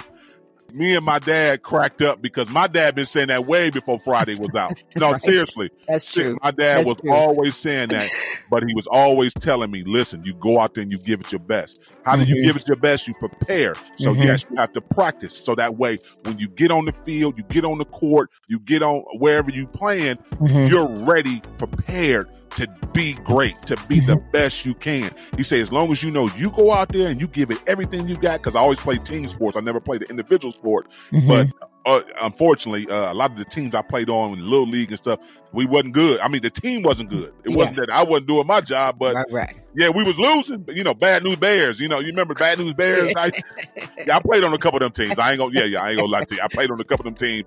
me and my dad cracked up because my dad been saying that way before Friday was out. No, right. seriously. That's true. My dad That's was true. always saying that, but he was always telling me, listen, you go out there and you give it your best. How mm-hmm. do you give it your best? You prepare. So mm-hmm. yes, you have to practice. So that way, when you get on the field, you get on the court, you get on wherever you playing, mm-hmm. you're ready, prepared to be great, to be mm-hmm. the best you can. He said, as long as you know you go out there and you give it everything you got, because I always play team sports. I never played the individual sport. Mm-hmm. But uh, unfortunately, uh, a lot of the teams I played on in Little League and stuff, we wasn't good. I mean, the team wasn't good. It yeah. wasn't that I wasn't doing my job, but right, right. yeah, we was losing. You know, Bad News Bears. You know, you remember Bad News Bears? I, yeah, I played on a couple of them teams. I ain't gonna, yeah, yeah, I ain't gonna lie to you. I played on a couple of them teams.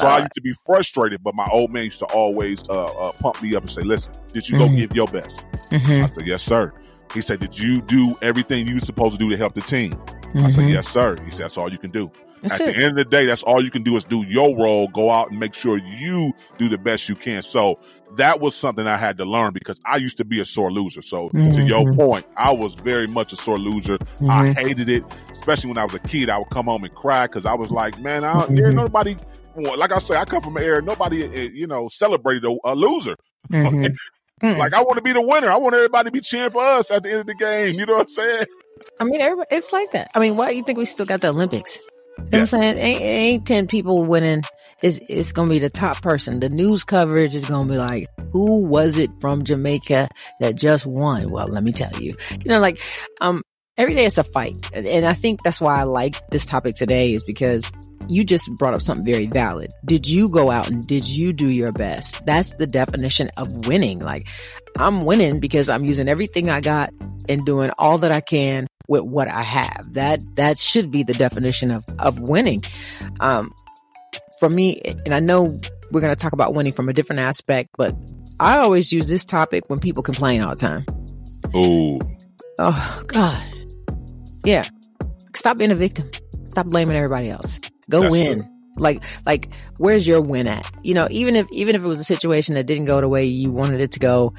So I used to be frustrated, but my old man used to always uh, uh, pump me up and say, listen, did you mm-hmm. go give your best? Mm-hmm. I said, yes, sir. He said, did you do everything you were supposed to do to help the team? Mm-hmm. I said, yes, sir. He said, that's all you can do. That's At it. the end of the day, that's all you can do is do your role, go out and make sure you do the best you can. So that was something I had to learn because I used to be a sore loser. So mm-hmm. to your point, I was very much a sore loser. Mm-hmm. I hated it, especially when I was a kid. I would come home and cry because I was like, man, I don't, mm-hmm. yeah, nobody, like I say, I come from an era, nobody, you know, celebrated a, a loser. Mm-hmm. Like, I want to be the winner. I want everybody to be cheering for us at the end of the game. You know what I'm saying? I mean, everybody, it's like that. I mean, why do you think we still got the Olympics? You know yes. what I'm saying? Ain't, ain't ten people winning. It's, it's going to be the top person. The news coverage is going to be like, who was it from Jamaica that just won? Well, let me tell you. You know, like, um, every day it's a fight. And I think that's why I like this topic today is because you just brought up something very valid. Did you go out and did you do your best? That's the definition of winning. Like, I'm winning because I'm using everything I got and doing all that I can with what I have. That, that should be the definition of, of winning. Um, for me, and I know we're going to talk about winning from a different aspect, but I always use this topic when people complain all the time. Oh, oh God. Yeah. Stop being a victim. Stop blaming everybody else. Go That's win. Good. Like, like, where's your win at? You know, even if, even if it was a situation that didn't go the way you wanted it to go,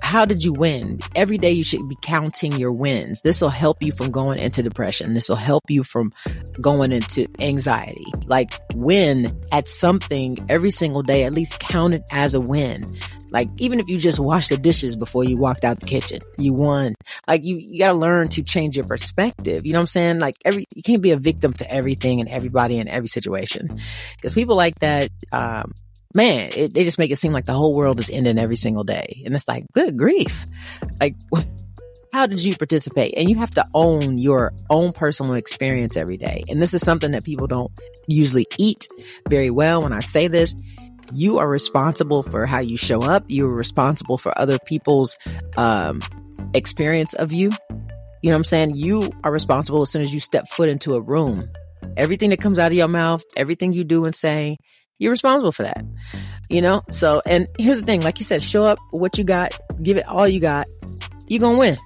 how did you win? Every day you should be counting your wins. This will help you from going into depression. This will help you from going into anxiety. Like, win at something every single day, at least count it as a win. Like, even if you just washed the dishes before you walked out the kitchen, you won. Like, you, you got to learn to change your perspective. You know what I'm saying? Like, every, you can't be a victim to everything and everybody in every situation. Because people like that, um, man, it, they just make it seem like the whole world is ending every single day. And it's like, good grief. Like, how did you participate? And you have to own your own personal experience every day. And this is something that people don't usually eat very well. When I say this, you are responsible for how you show up. You're responsible for other people's um, experience of you. You know what I'm saying? You are responsible as soon as you step foot into a room. Everything that comes out of your mouth, everything you do and say, you're responsible for that. You know? So, and here's the thing. Like you said, show up what you got. Give it all you got. You're going to win.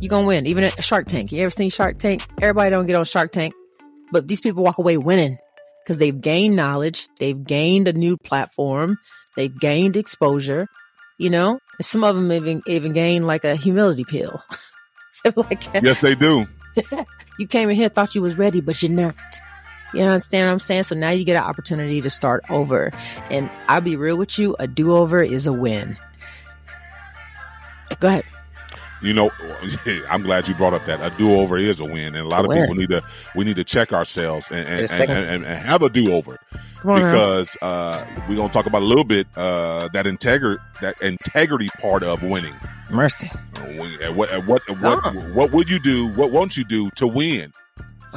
You're going to win. Even at Shark Tank. You ever seen Shark Tank? Everybody don't get on Shark Tank. But these people walk away winning because they've gained knowledge. They've gained a new platform. They've gained exposure. You know? And some of them even, even gained like a humility pill. So like, yes, they do. You came in here, thought you was ready, but you're not. You understand what I'm saying? So now you get an opportunity to start over. And I'll be real with you. A do-over is a win. Go ahead. You know, I'm glad you brought up that. A do-over is a win. And a lot of people need to, we need to check ourselves and, and, and, and, and have a do-over. Because uh, we're going to talk about a little bit uh, that, integri- that integrity part of winning. Mercy. Uh, what, uh, what, uh, what, oh. what would you do? What won't you do to win?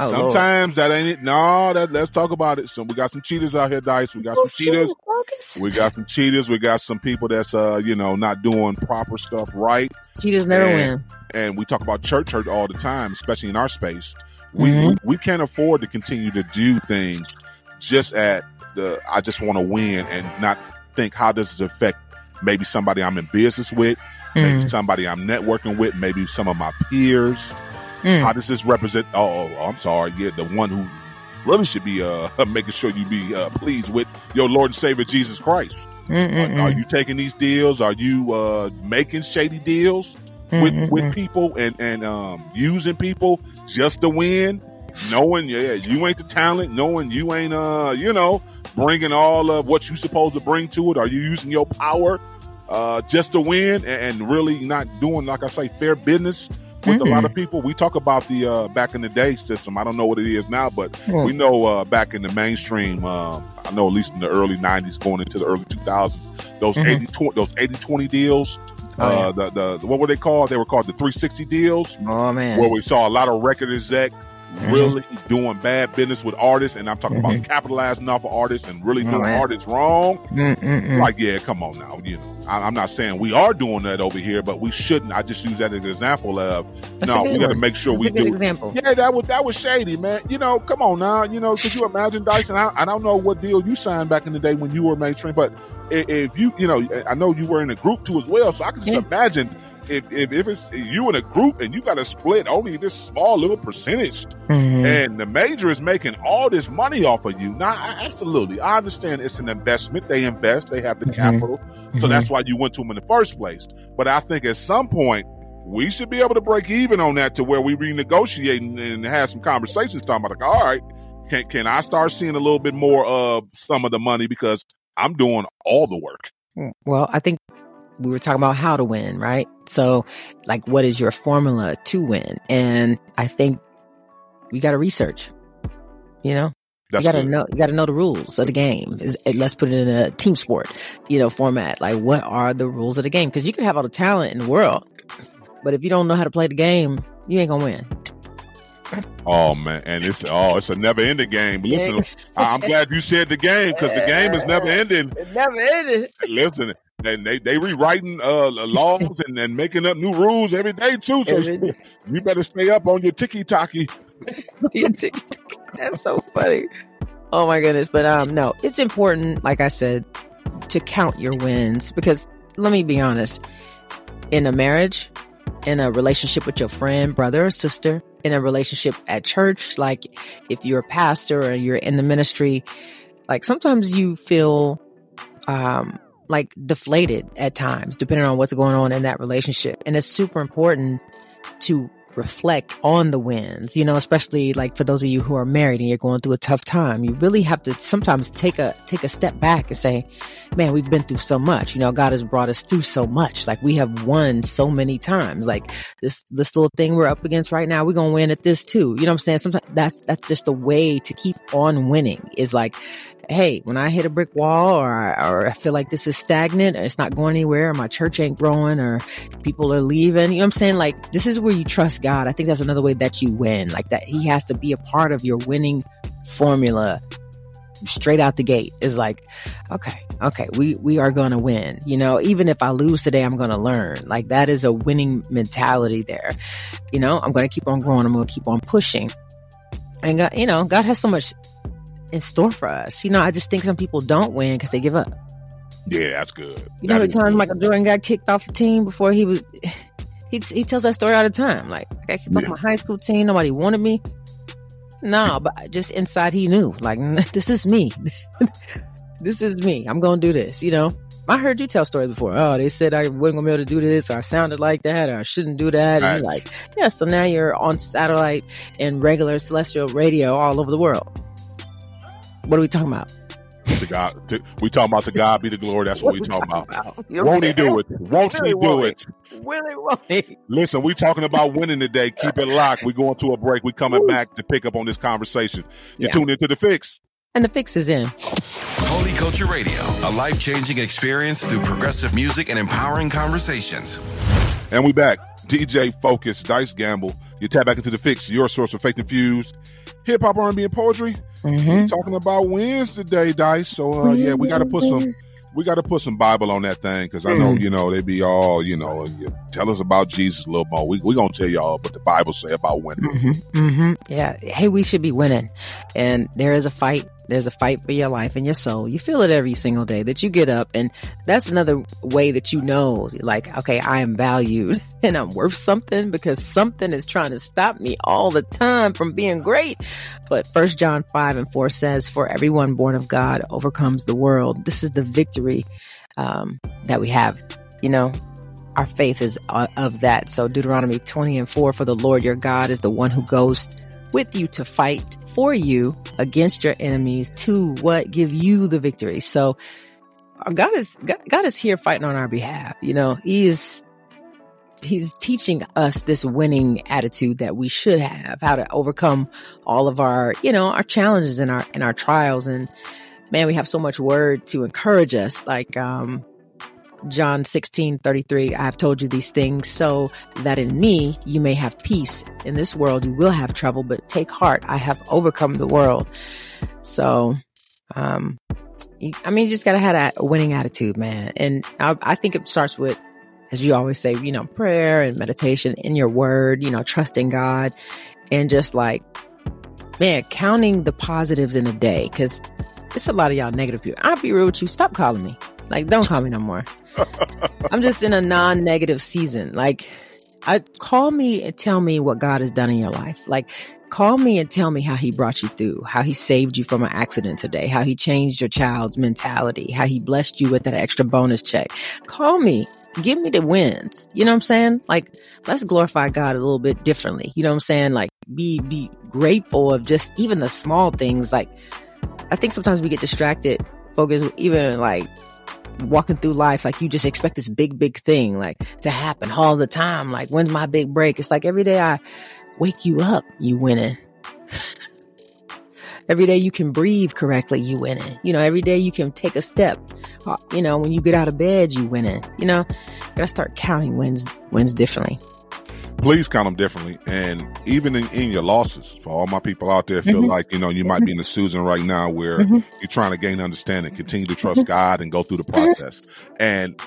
Oh, sometimes Lord. That ain't it. No, that, let's talk about it. So we got some cheaters out here, Dice. We got oh, some cheaters. Focus. We got some cheaters. We got some people that's, uh, you know, not doing proper stuff right. Cheaters never and, win. And we talk about church hurt all the time, especially in our space. We, mm-hmm. we we can't afford to continue to do things just at the, I just want to win and not think how does this affect maybe somebody I'm in business with, mm-hmm. maybe somebody I'm networking with, maybe some of my peers. Mm. How does this represent? Oh, I'm sorry. Yeah, the one who really should be uh, making sure you be uh, pleased with your Lord and Savior, Jesus Christ. Are, are you taking these deals? Are you uh, making shady deals with, with people and, and um, using people just to win? Knowing yeah, you ain't the talent, knowing you ain't, uh, you know, bringing all of what you supposed to bring to it. Are you using your power uh, just to win and, and really not doing, like I say, fair business? With mm-hmm. a lot of people, we talk about the uh, back in the day system. I don't know what it is now, but mm. we know uh, back in the mainstream, um, I know at least in the early nineties, going into the early two thousands, those mm-hmm. eighty, twenty, those eighty twenty deals, oh, uh, yeah. the, the, the what were they called? They were called the three sixty deals, oh, man. Where we saw a lot of record exec mm-hmm. really doing bad business with artists. And I'm talking mm-hmm. about capitalizing off of artists and really oh, doing man. artists wrong. Mm-mm-mm. Like, yeah, come on now, you know. I'm not saying we are doing that over here, but we shouldn't. I just use that as an example of that's no, we got to make sure that's we a good do. Example. Yeah, that was that was shady, man. You know, come on now. You know, could you imagine, Dyson? I, I don't know what deal you signed back in the day when you were mainstream, but if, if you, you know, I know you were in a group too as well, so I can just yeah. imagine if, if if it's you in a group and you got to split only this small little percentage, mm-hmm. and the major is making all this money off of you. Now, absolutely, I understand it's an investment. They invest. They have the mm-hmm. capital. So mm-hmm. that's why you went to them in the first place. But I think at some point, we should be able to break even on that to where we renegotiate and, and have some conversations talking about, like, all right, can can I start seeing a little bit more of some of the money because I'm doing all the work? Well, I think we were talking about how to win, right? So, like, what is your formula to win? And I think we got to research, you know? That's you gotta good. know, you gotta know the rules of the game. Is, let's put it in a team sport, you know, format. Like, what are the rules of the game? Because you can have all the talent in the world, but if you don't know how to play the game, you ain't gonna win. Oh man, and it's oh, it's a never-ending game. Listen, I'm glad you said the game because the game is never ending. It never ended. Listen. And they, they rewriting uh, laws and, and making up new rules every day, too. So you, you better stay up on your ticky-tacky. That's so funny. Oh, my goodness. But um, no, it's important, like I said, to count your wins. Because let me be honest, in a marriage, in a relationship with your friend, brother, or sister, in a relationship at church, like if you're a pastor or you're in the ministry, like sometimes you feel... um. like deflated at times, depending on what's going on in that relationship. And it's super important to reflect on the wins, you know, especially like for those of you who are married and you're going through a tough time, you really have to sometimes take a, take a step back and say, man, we've been through so much. You know, God has brought us through so much. Like we have won so many times. Like this, this little thing we're up against right now, we're going to win at this too. You know what I'm saying? Sometimes that's, that's just a way to keep on winning is like, hey, when I hit a brick wall or, or I feel like this is stagnant or it's not going anywhere or my church ain't growing or people are leaving, you know what I'm saying? Like, this is where you trust God. I think that's another way that you win, like that he has to be a part of your winning formula straight out the gate. Is like, okay, okay, we, we are going to win. You know, even if I lose today, I'm going to learn. Like that is a winning mentality there. You know, I'm going to keep on growing. I'm going to keep on pushing. And God, you know, God has so much in store for us. You know, I just think some people don't win because they give up. Yeah, that's good. You know, the time Michael Jordan got kicked off the team before he was, he he tells that story all the time. Like, I got kicked yeah. off my high school team. Nobody wanted me. No, but just inside he knew, like, this is me. This is me. I'm going to do this, you know. I heard you tell stories before. Oh, they said I wasn't going to be able to do this. Or I sounded like that. Or I shouldn't do that. Nice. And you're like, yeah, so now you're on satellite and regular celestial radio all over the world. What are we talking about? To God, to, we talking about to God be the glory. That's what, what we talking about. about. You know won't he do it? Won't really he do won't it? it? Really won't he? Listen, we talking about winning today. Keep it locked. We going to a break. We coming Ooh. back to pick up on this conversation. You yeah. tune into The Fix. And The Fix is in. Holy Culture Radio, a life-changing experience through progressive music and empowering conversations. And we back. D J Focus, Dice Gamble. You tap back into The Fix, your source of faith infused hip hop, R and B, and poetry. Mm-hmm. We're talking about wins today, Dice. So uh, yeah, we got to put some, we got to put some Bible on that thing because I know mm. you know they be all you know. You tell us about Jesus a little more. We we gonna tell y'all what the Bible say about winning. Mm-hmm. Mm-hmm. Yeah, hey, we should be winning, and there is a fight. There's a fight for your life and your soul. You feel it every single day that you get up. And that's another way that you know, like, okay, I am valued and I'm worth something because something is trying to stop me all the time from being great. But First John five and four says, for everyone born of God overcomes the world. This is the victory um, that we have, you know. Our faith is of that. So Deuteronomy twenty and four, for the Lord your God is the one who goes with you to fight for you against your enemies to what give you the victory. So God is, God, God is here fighting on our behalf. You know, he is, he's teaching us this winning attitude that we should have, how to overcome all of our, you know, our challenges and our, and our trials. And man, we have so much word to encourage us. Like, um, John sixteen thirty-three, I have told you these things so that in me you may have peace. In this world you will have trouble, but take heart, I have overcome the world. So, um, I mean, you just gotta have a winning attitude, man. And I, I think it starts with, as you always say, you know, prayer and meditation in your word, you know, trusting God and just like, man, counting the positives in a day. Cause it's a lot of y'all negative people. I'll be real with you. Stop calling me. Like, don't call me no more. I'm just in a non-negative season. Like, I call me and tell me what God has done in your life. Like, call me and tell me how he brought you through, how he saved you from an accident today, how he changed your child's mentality, how he blessed you with that extra bonus check. Call me. Give me the wins. You know what I'm saying? Like, let's glorify God a little bit differently. You know what I'm saying? Like, be be grateful of just even the small things. Like, I think sometimes we get distracted, focused, even like walking through life like you just expect this big big thing like to happen all the time. Like, when's my big break? It's like every day I wake you up, you winning. Every day you can breathe correctly, you winning. You know, every day you can take a step, you know, when you get out of bed, you winning. You know, you gotta start counting wins wins differently. Please count them differently. And even in, in your losses, for all my people out there, feel mm-hmm. like, you know, you might be in a season right now where mm-hmm. you're trying to gain understanding, continue to trust mm-hmm. God and go through the process mm-hmm. and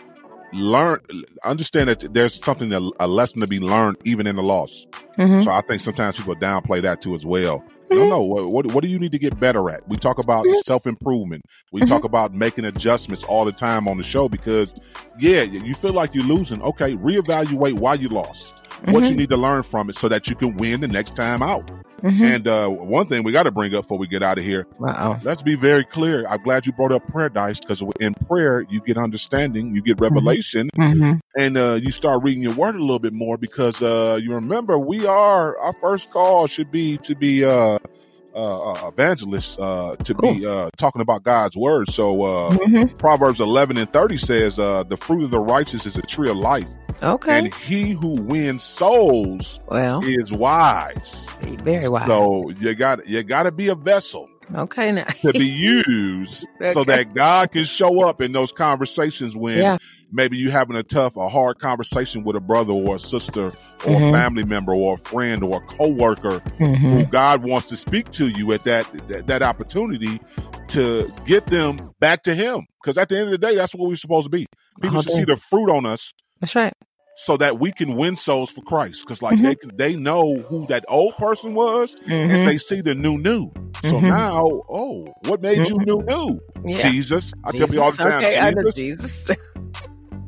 learn, understand that there's something, that, a lesson to be learned even in the loss. Mm-hmm. So I think sometimes people downplay that too as well. No, no. What, what what do you need to get better at? We talk about self-improvement. We mm-hmm. talk about making adjustments all the time on the show because, yeah, you feel like you're losing. Okay, reevaluate why you lost, mm-hmm. what you need to learn from it so that you can win the next time out. Mm-hmm. And uh, one thing we got to bring up before we get out of here. Wow. Let's be very clear. I'm glad you brought up prayer, Dice, because in prayer, you get understanding, you get revelation, mm-hmm. and uh, you start reading your word a little bit more because uh, you remember we are, our first call should be to be uh, uh, evangelists, uh, to cool. be uh, talking about God's word. So uh, mm-hmm. Proverbs eleven and thirty says, uh, the fruit of the righteous is a tree of life. Okay. And he who wins souls well, is wise. Very wise. So you got you got to be a vessel. Okay. Now. To be used okay. so that God can show up in those conversations when yeah. maybe you're having a tough, a hard conversation with a brother or a sister or mm-hmm. a family member or a friend or a coworker mm-hmm. who God wants to speak to you at that, that, that opportunity to get them back to him. Because at the end of the day, that's what we're supposed to be. People oh, should see the fruit on us. That's right. So that we can win souls for Christ. Because like mm-hmm. they can, they know who that old person was mm-hmm. and they see the new new. So mm-hmm. now, oh, what made mm-hmm. you new new? Yeah. Jesus. I Jesus. tell you all the time, okay, Jesus. Jesus.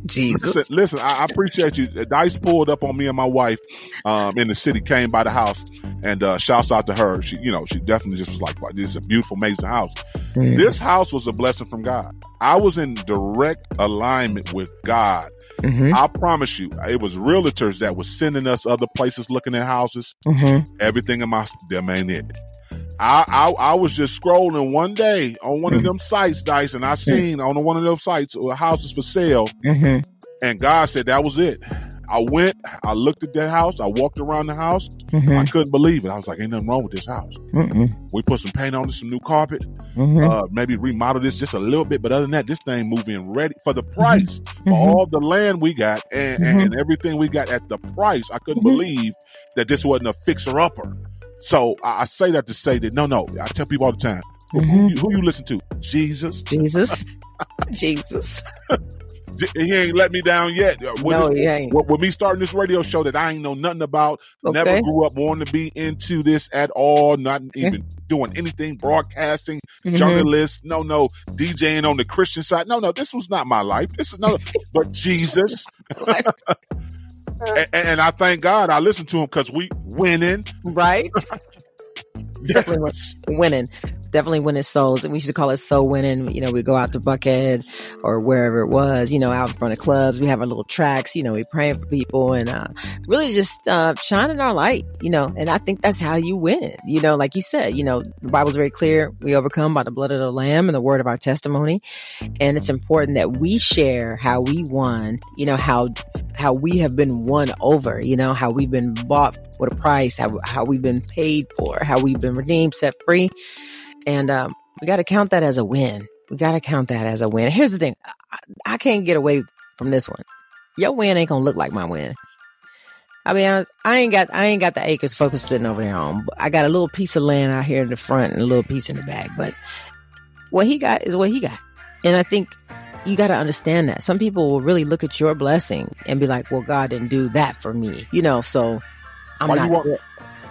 Jesus. Listen, listen I, I appreciate you. Dice pulled up on me and my wife um, in the city, came by the house, and uh, shouts out to her. She, you know, she definitely just was like, wow, this is a beautiful, amazing house. Mm. This house was a blessing from God. I was in direct alignment with God. Mm-hmm. I promise you, it was realtors that was sending us other places, looking at houses. Mm-hmm. Everything in my, them ain't it. I, I I was just scrolling one day on one mm-hmm. of them sites, Dice, and I seen mm-hmm. on one of those sites houses for sale, mm-hmm. and God said that was it. I went, I looked at that house, I walked around the house, mm-hmm. I couldn't believe it. I was like, ain't nothing wrong with this house. Mm-mm. We put some paint on it, some new carpet, mm-hmm. uh, maybe remodel this just a little bit, but other than that, this thing moving ready for the price, mm-hmm. for all the land we got and, mm-hmm. and everything we got at the price. I couldn't mm-hmm. believe that this wasn't a fixer-upper. So I say that to say that, no, no, I tell people all the time, mm-hmm. who, you, who you listen to? Jesus. Jesus. Jesus. He ain't let me down yet. With, no, this, he ain't. With, with me starting this radio show that I ain't know nothing about, okay. never grew up wanting to be into this at all, not even okay. doing anything, broadcasting, mm-hmm. journalist, no, no, DJing on the Christian side. No, no, this was not my life. This is not, but Jesus. And, and I thank God I listened to him because we winning. Right. Definitely winning. Definitely winning souls. And we used to call it soul winning. You know, we go out to Buckhead or wherever it was, you know, out in front of clubs. We have our little tracks, you know, we praying for people and uh, really just uh, shining our light, you know. And I think that's how you win. You know, like you said, you know, the Bible's very clear. We overcome by the blood of the Lamb and the word of our testimony. And it's important that we share how we won, you know, how how we have been won over, you know, how we've been bought with a price, how, how we've been paid for, how we've been redeemed, set free. And um, we got to count that as a win. We got to count that as a win. Here's the thing. I, I can't get away from this one. Your win ain't going to look like my win. I mean, I, I ain't got I ain't got the acres focused sitting over there on. I got a little piece of land out here in the front and a little piece in the back. But what he got is what he got. And I think you got to understand that. Some people will really look at your blessing and be like, well, God didn't do that for me. You know, so I'm Why not good.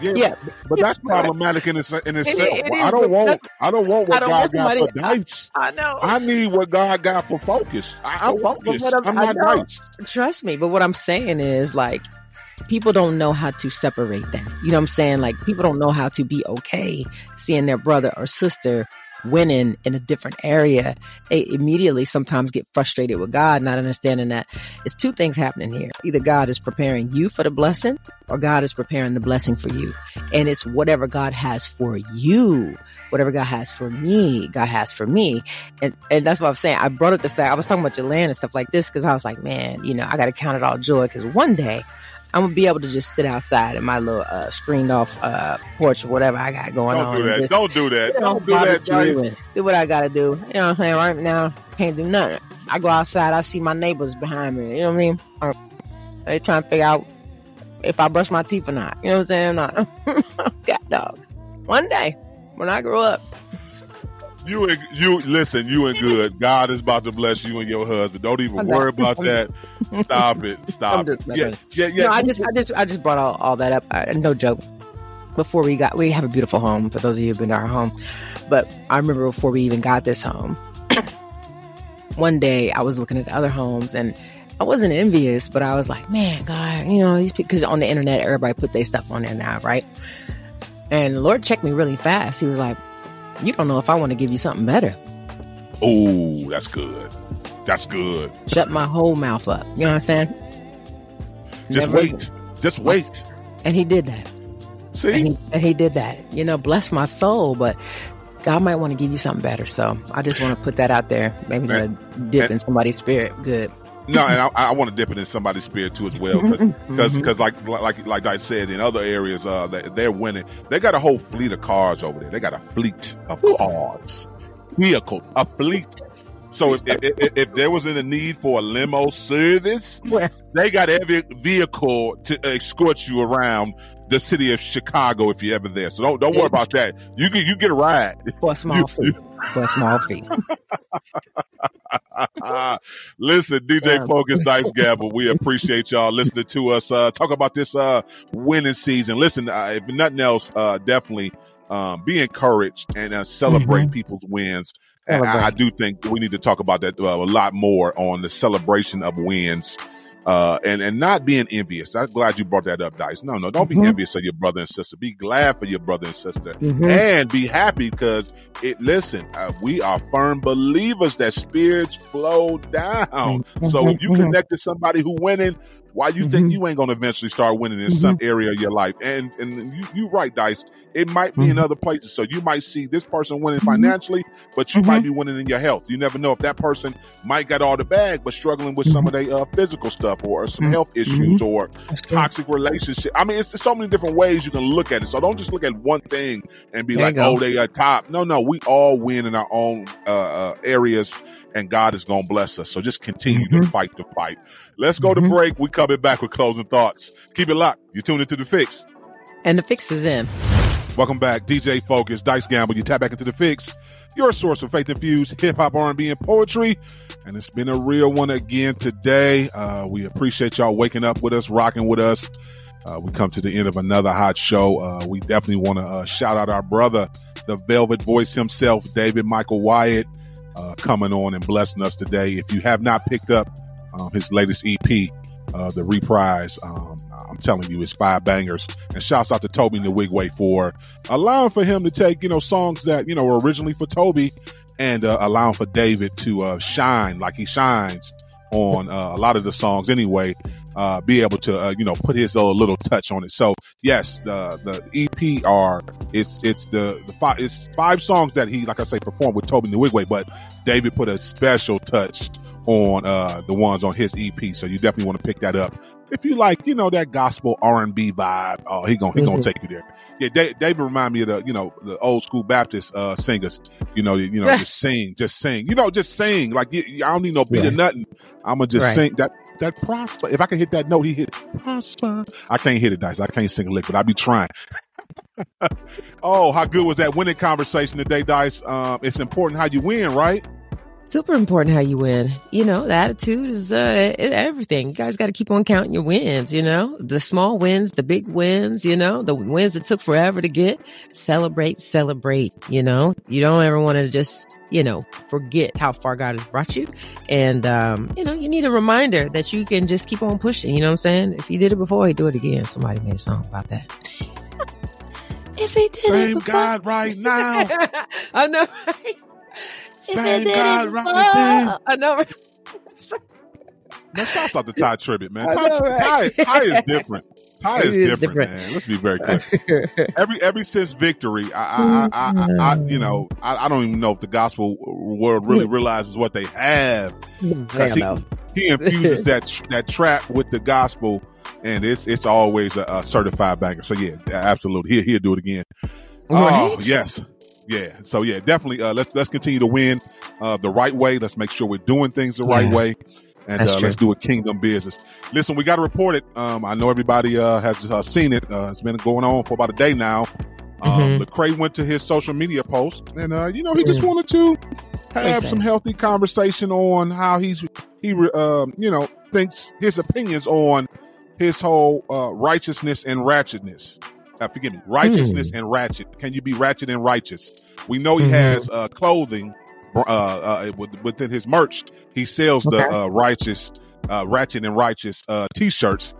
Yeah, yeah, but that's problematic in, its, in itself. It, it I don't want, I don't want what don't God got for Dice. I, I know. I need what God got for focus. I, I'm focused. I'm, I'm not Dice. Trust me. But what I'm saying is, like, people don't know how to separate that. You know what I'm saying? Like, people don't know how to be okay seeing their brother or sister winning in a different area. They immediately sometimes get frustrated with God, not understanding that it's two things happening here. Either God is preparing you for the blessing or God is preparing the blessing for you. And it's whatever God has for you, whatever God has for me, God has for me. And and that's what I'm saying. I brought up the fact I was talking about your land and stuff like this because I was like, man, you know, I got to count it all joy because one day I'm gonna be able to just sit outside in my little uh, screened off uh, porch or whatever I got going on. Don't do that. Just, don't do that. You know, don't do that, Dice. Do what I gotta do. You know what I'm saying? Right now, can't do nothing. I go outside. I see my neighbors behind me. You know what I mean? Or they trying to figure out if I brush my teeth or not. You know what I'm saying? I'm not. Got dogs. One day when I grow up. You and, you listen, you and good. God is about to bless you and your husband. Don't even worry about that. Stop it. Stop I'm just it. Yeah, yeah, yeah. No, I just, I just, I just brought all, all that up. I, no joke. Before we got, we have a beautiful home for those of you who've been to our home. But I remember before we even got this home, one day I was looking at other homes and I wasn't envious, but I was like, man, God, you know, these people, because on the internet, everybody put their stuff on there now, right? And the Lord checked me really fast. He was like, you don't know if I want to give you something better. Oh, that's good. That's good. Shut my whole mouth up. You know what I'm saying? Just Never wait. Ever. Just wait. And he did that. See? And he, and he did that. You know, bless my soul, but God might want to give you something better. So I just want to put that out there. Maybe and, to dip and, in somebody's spirit. Good. No, and I, I want to dip it in somebody's spirit too as well, because mm-hmm. like like like I said, in other areas, uh, they, they're winning. They got a whole fleet of cars over there. They got a fleet of cars, vehicle, a fleet. So if, if, if there was a need for a limo service, they got every vehicle to escort you around the city of Chicago if you're ever there. So don't don't worry about that. You can you get a ride for a small fee. For a small fee. Listen, D J Focus Dice Gabble, we appreciate y'all listening to us uh, talk about this uh, winning season. Listen, uh, if nothing else, uh, definitely um, be encouraged and uh, celebrate mm-hmm. people's wins. And I, I do think we need to talk about that uh, a lot more on the celebration of wins uh, and, and not being envious. I'm glad you brought that up, Dice. No, no, don't mm-hmm. be envious of your brother and sister. Be glad for your brother and sister mm-hmm. and be happy because, it. listen, uh, we are firm believers that spirits flow down. Mm-hmm. So if you connect to somebody who winning, why you mm-hmm. think you ain't going to eventually start winning in mm-hmm. some area of your life? And and you, you right, Dice. It might be mm-hmm. in other places. So you might see this person winning mm-hmm. financially, but you mm-hmm. might be winning in your health. You never know if that person might got all the bag, but struggling with mm-hmm. some of their uh, physical stuff or some mm-hmm. health issues mm-hmm. or toxic relationship. I mean, it's, it's so many different ways you can look at it. So don't just look at one thing and be there like, oh, they are top. No, no, we all win in our own uh, uh, areas. And God is going to bless us. So just continue mm-hmm. to fight the fight. Let's go mm-hmm. to break. We're coming back with closing thoughts. Keep it locked. You're tuned into The Fix. And The Fix is in. Welcome back. D J Focus, Dice Gamble. You tap back into The Fix, your source for faith-infused hip-hop, R and B, and poetry. And it's been a real one again today. Uh, we appreciate y'all waking up with us, rocking with us. Uh, we come to the end of another hot show. Uh, we definitely want to uh, shout out our brother, the Velvet Voice himself, David Michael Wyatt. Uh, coming on and blessing us today. If you have not picked up um, his latest E P, uh, The Reprise, um, I'm telling you, it's five bangers. And shouts out to Tobe Nwigwe for allowing for him to take, you know, songs that, you know, were originally for Tobe and uh, allowing for David to uh, shine like he shines on uh, a lot of the songs anyway, uh, be able to, uh, you know, put his little, little touch on it. So, yes, the the E P are, it's it's the, the five, it's five songs that he, like I say, performed with Tobe Nwigwe, but David put a special touch on uh, the ones on his E P. So you definitely want to pick that up. If you like, you know, that gospel R and B vibe, oh, he gonna, he mm-hmm. gonna take you there. Yeah, Dave, Dave remind me of the, you know, the old school Baptist uh, singers, you know, you know, just sing, just sing, you know, just sing. Like, you, I don't need no beat right. or nothing. I'm gonna just right. sing that, that prosper. If I can hit that note, he hit it. Prosper. I can't hit it, Dice. I can't sing a lick, but I be trying. Oh, how good was that winning conversation today, Dice? Um, it's important how you win, right? Super important how you win. You know, the attitude is uh, everything. You guys got to keep on counting your wins, you know, the small wins, the big wins, you know, the wins that took forever to get. Celebrate, celebrate, you know, you don't ever want to just, you know, forget how far God has brought you. And, um, you know, you need a reminder that you can just keep on pushing. You know what I'm saying? If you did it before, you do it again. Somebody made a song about that. If he did Same it before. God right now. I know, right? Same God right there. I know. Right? Now, shouts out to Ty Tribbett, man. Ty, know, right? Ty, Ty is different. Ty is different, different, man. Let's be very clear. every every since victory, I, I, I, I, I you know, I, I don't even know if the gospel world really realizes what they have. He, he infuses that that trap with the gospel, and it's it's always a, a certified banger. So yeah, absolutely, he he'll do it again. Right? Oh yes. Yeah. So yeah, definitely. Uh, let's let's continue to win uh, the right way. Let's make sure we're doing things the right yeah. way, and uh, let's do a kingdom business. Listen, we got to report it. Um, I know everybody uh, has uh, seen it. Uh, it's been going on for about a day now. Um, mm-hmm. Lecrae went to his social media post, and uh, you know he mm-hmm. just wanted to have some healthy conversation on how he's he uh, you know thinks his opinions on his whole uh, righteousness and ratchetness. Uh, forgive me, righteousness mm. and ratchet. Can you be ratchet and righteous? We know he mm-hmm. has uh, clothing uh, uh, within his merch. He sells okay. the uh, righteous, uh, ratchet and righteous uh, T-shirts.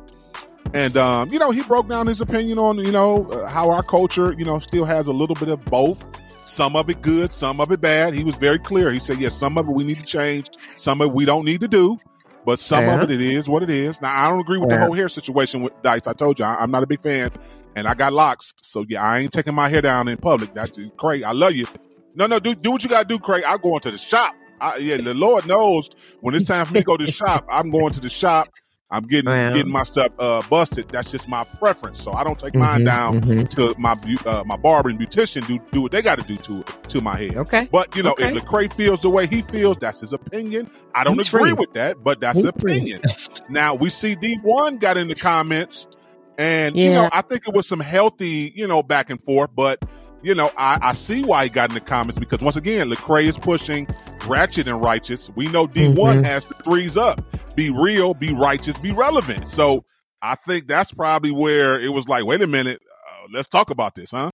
And, um, you know, he broke down his opinion on, you know, uh, how our culture, you know, still has a little bit of both. Some of it good, some of it bad. He was very clear. He said, yes, some of it we need to change. Some of it we don't need to do. But some yeah. of it, it is what it is. Now, I don't agree with yeah. the whole hair situation with Dice. I told you, I, I'm not a big fan. And I got locks. So, yeah, I ain't taking my hair down in public. That's Craig, I love you. No, no, do, do what you got to do, Craig. I'm going to the shop. I, yeah, the Lord knows when it's time for me to go to the shop, I'm going to the shop. I'm getting wow. getting my stuff uh, busted. That's just my preference. So I don't take mm-hmm, mine down mm-hmm. to my uh, my barber and beautician do do what they got to do to to my head. Okay, but you know okay. if Lecrae feels the way he feels, that's his opinion. I don't he's agree free. with that, but that's his opinion. Free. Now we see D one got in the comments, and yeah. you know I think it was some healthy you know back and forth, but. You know, I, I see why he got in the comments because, once again, Lecrae is pushing ratchet and righteous. We know D one mm-hmm. has the threes up. Be real, be righteous, be relevant. So I think that's probably where it was like, wait a minute, uh, let's talk about this, huh?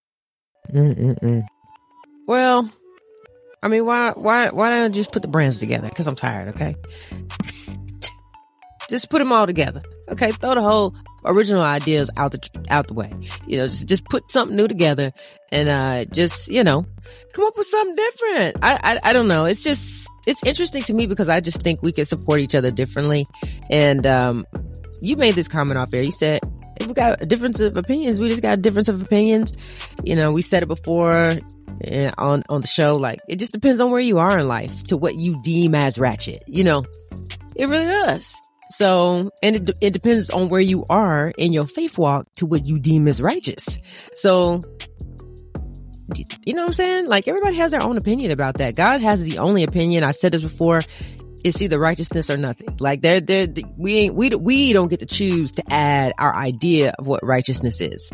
Mm-mm-mm. Well, I mean, why why, why don't I just put the brands together? Because I'm tired, okay? Just put them all together. Okay, throw the whole original ideas out the out the way. You know, just, just put something new together and uh, just, you know, come up with something different. I, I I don't know. It's just, it's interesting to me because I just think we can support each other differently. And um, you made this comment off air. You said, if we got a difference of opinions, we just got a difference of opinions. You know, we said it before uh, on, on the show. Like, it just depends on where you are in life to what you deem as ratchet. You know, it really does. So, and it, it depends on where you are in your faith walk to what you deem as righteous. So, you know what I'm saying? Like, everybody has their own opinion about that. God has the only opinion. I said this before. It's either righteousness or nothing. Like, they're, they're, we ain't, we, we don't get to choose to add our idea of what righteousness is.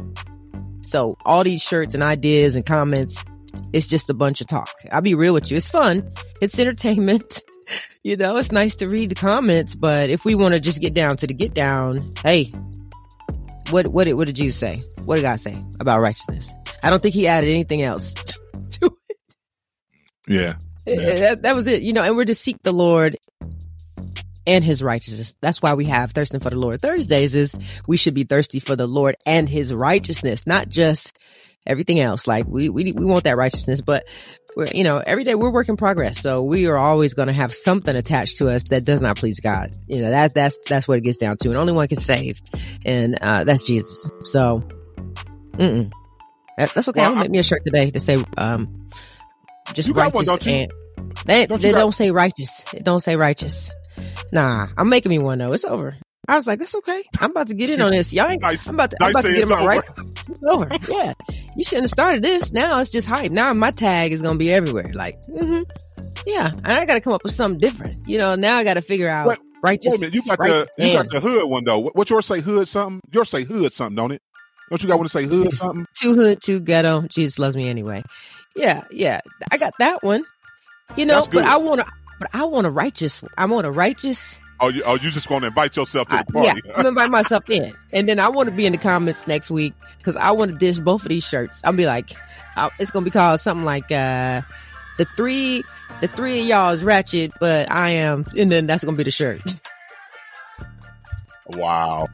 So all these shirts and ideas and comments, it's just a bunch of talk. I'll be real with you. It's fun. It's entertainment. You know, it's nice to read the comments, but if we want to just get down to the get down, hey, what what did, what did Jesus say? What did God say about righteousness? I don't think he added anything else to it. Yeah. yeah. That, that was it. You know, and we're to seek the Lord and his righteousness. That's why we have Thirsting for the Lord Thursdays, is we should be thirsty for the Lord and his righteousness, not just everything else. Like, we, we, we want that righteousness, but we're, you know, every day we're work in progress. So we are always going to have something attached to us that does not please God. You know, that, that's, that's what it gets down to. And only one can save. And, uh, that's Jesus. So, mm-mm. That, that's okay. Well, I'll I, make me a shirt today to say, um, just you righteous. Got one, don't you? And they don't, you they got- don't say righteous. It don't say righteous. Nah, I'm making me one though. It's over. I was like, that's okay. I'm about to get in on this. Y'all ain't, nice, I'm about to, nice I'm about to get in my right. It's over. Yeah. You shouldn't have started this. Now it's just hype. Now my tag is going to be everywhere. Like, mm-hmm. yeah. And I got to come up with something different. You know, now I got to figure out what, righteous. Wait a minute. You got, right the, you got the hood one though. What, what yours say hood something? Yours say hood something, don't it? Don't you got one to say hood something? Too hood, too ghetto. Jesus loves me anyway. Yeah. Yeah. I got that one. You know, but I want to, but I want a righteous, I want a righteous. Oh, you, oh, you just going to invite yourself to the party? I, yeah, I'm invite myself in, and then I want to be in the comments next week because I want to dish both of these shirts. I'll be like, I'll, it's going to be called something like uh, the three, the three of y'all is ratchet, but I am, and then that's going to be the shirt. Wow.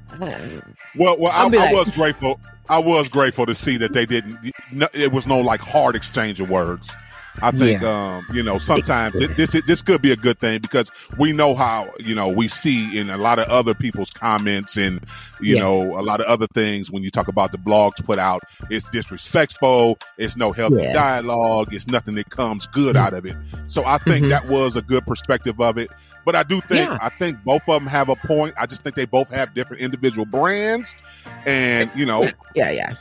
Well, well, I, like, I was grateful. I was grateful to see that they didn't. No, it was no like hard exchange of words. I think, yeah. um, you know, sometimes it, this it, this could be a good thing because we know how, you know, we see in a lot of other people's comments and, you yeah. know, a lot of other things when you talk about the blogs put out, it's disrespectful. It's no healthy yeah. dialogue. It's nothing that comes good mm-hmm. out of it. So I think mm-hmm. that was a good perspective of it. But I do think, yeah. I think both of them have a point. I just think they both have different individual brands and, you know. Yeah, yeah.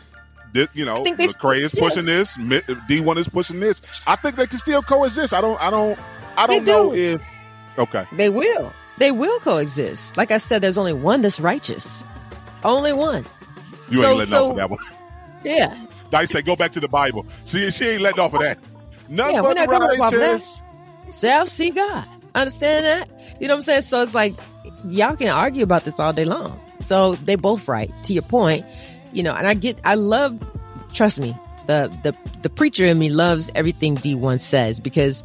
You know, Lecrae is pushing yeah. this. D one is pushing this. I think they can still coexist. I don't. I don't. I don't they know do. if. Okay, they will. They will coexist. Like I said, there's only one that's righteous. Only one. You so, ain't letting so, off of that one. Yeah. Dice said, "Go back to the Bible." She she ain't letting off of that. None yeah, but we're not righteous. Off that. Shall see God. Understand that? You know what I'm saying? So it's like y'all can argue about this all day long. So they both right. To your point. You know, and I get, I love, trust me, the, the, the preacher in me loves everything D one says because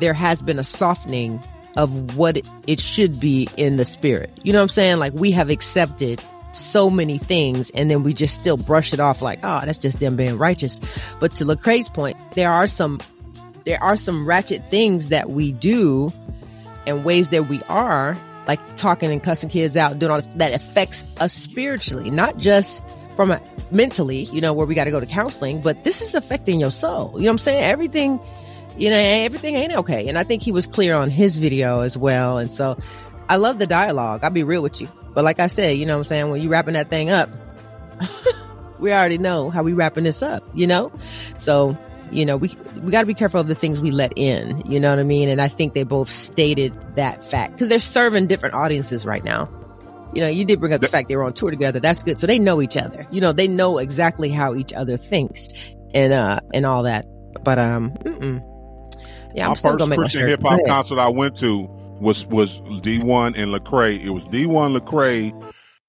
there has been a softening of what it should be in the spirit. You know what I'm saying? Like, we have accepted so many things, and then we just still brush it off like, oh, that's just them being righteous. But to Lecrae's point, there are some there are some ratchet things that we do and ways that we are, like talking and cussing kids out, doing all this, that affects us spiritually, not just from a, mentally, you know, where we got to go to counseling, but this is affecting your soul. You know what I'm saying? Everything, you know, everything ain't okay. And I think he was clear on his video as well. And so I love the dialogue. I'll be real with you. But like I said, you know what I'm saying? When you wrapping that thing up, we already know how we wrapping this up, you know? So, you know, we, we got to be careful of the things we let in, you know what I mean? And I think they both stated that fact because they're serving different audiences right now. You know, you did bring up the fact they were on tour together. That's good. So they know each other. You know, they know exactly how each other thinks and uh and all that. But um, mm-mm. yeah, I'm my still gonna make Christian hip hop concert I went to was was D one and Lecrae. It was D one, Lecrae,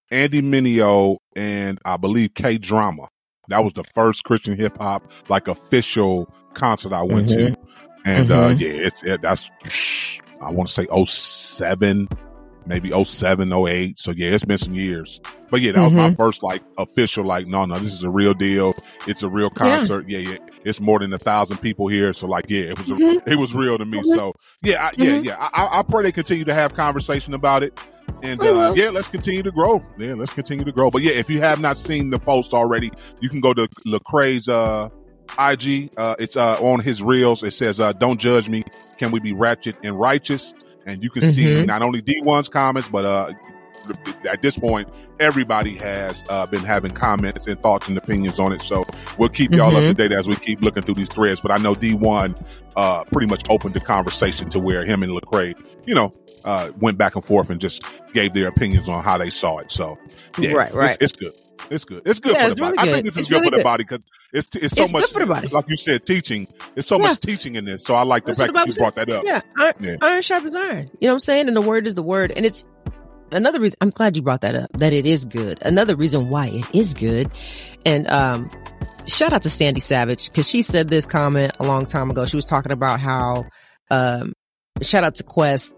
Andy Mineo, and I believe K Drama. That was the first Christian hip hop like official concert I went mm-hmm. to, and mm-hmm. uh yeah, it's it, that's I want to say oh seven. Maybe oh seven, oh eight. So yeah, it's been some years. But yeah, that mm-hmm. was my first like official, like, no, no, this is a real deal. It's a real concert. Yeah, yeah. yeah. It's more than a thousand people here. So like, yeah, it was, mm-hmm. a, it was real to me. Mm-hmm. So yeah, I, yeah, mm-hmm. yeah. I, I pray they continue to have conversation about it. And uh, yeah, let's continue to grow. Yeah, let's continue to grow. But yeah, if you have not seen the post already, you can go to Lecrae's, uh, I G. Uh, it's, uh, on his reels. It says, uh, don't judge me. Can we be ratchet and righteous? And you can mm-hmm. see not only D one's comments, but uh, at this point, everybody has uh, been having comments and thoughts and opinions on it. So we'll keep y'all mm-hmm. up to date as we keep looking through these threads. But I know D one uh, pretty much opened the conversation to where him and Lecrae, you know, uh, went back and forth and just gave their opinions on how they saw it. So, yeah, right, right. It's, it's good. It's good. It's good yeah, for it's the really body. Good. I think this it's is really good for good. the body because it's, t- it's so it's much, good for the like you said, teaching. There's so yeah. much teaching in this. So I like the That's fact that you says. brought that up. Yeah. Iron, yeah. iron sharpens iron. You know what I'm saying? And the word is the word. And it's another reason. I'm glad you brought that up, that it is good. Another reason why it is good. And, um, shout out to Sandy Savage because she said this comment a long time ago. She was talking about how, um, shout out to Quest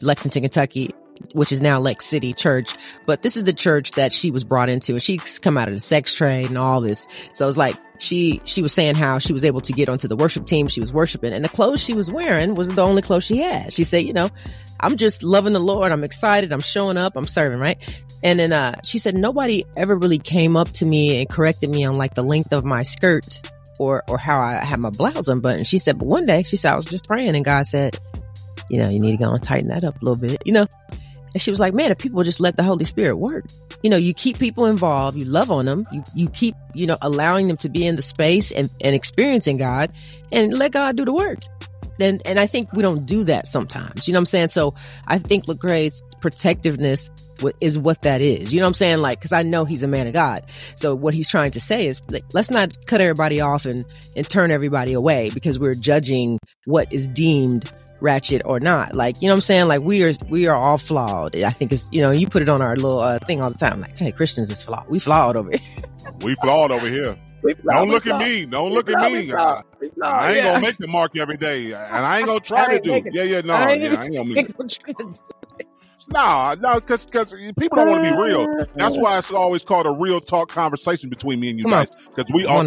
Lexington, Kentucky, which is now Lex City Church, but this is the church that she was brought into, and she's come out of the sex trade and all this. So it's like she she was saying how she was able to get onto the worship team. She was worshiping, and the clothes she was wearing was the only clothes she had. She said, you know, I'm just loving the Lord. I'm excited. I'm showing up. I'm serving, right? And then uh she said nobody ever really came up to me and corrected me on like the length of my skirt or or how I had my blouse unbuttoned. She said, but one day she said I was just praying, and God said, you know, you need to go and tighten that up a little bit, you know. And she was like, man, if people just let the Holy Spirit work, you know, you keep people involved, you love on them, you, you keep, you know, allowing them to be in the space and, and experiencing God, and let God do the work. And, and I think we don't do that sometimes, you know what I'm saying? So I think Lecrae's protectiveness is what that is, you know what I'm saying? Like, because I know he's a man of God. So what he's trying to say is, like, let's not cut everybody off and, and turn everybody away because we're judging what is deemed ratchet or not, like, you know what I'm saying? Like, we are we are all flawed. I think it's, you know, you put it on our little uh, thing all the time, like, hey, Christians is flawed. We flawed over here. we flawed over here. Don't look at me. Don't look at me. I ain't gonna make the mark every day, and I ain't gonna try to do it. Yeah, yeah, no, I ain't, yeah, I ain't gonna make it. Nah, no, because because people don't want to be real. That's why it's always called a real talk conversation between me and you Come guys. Because we all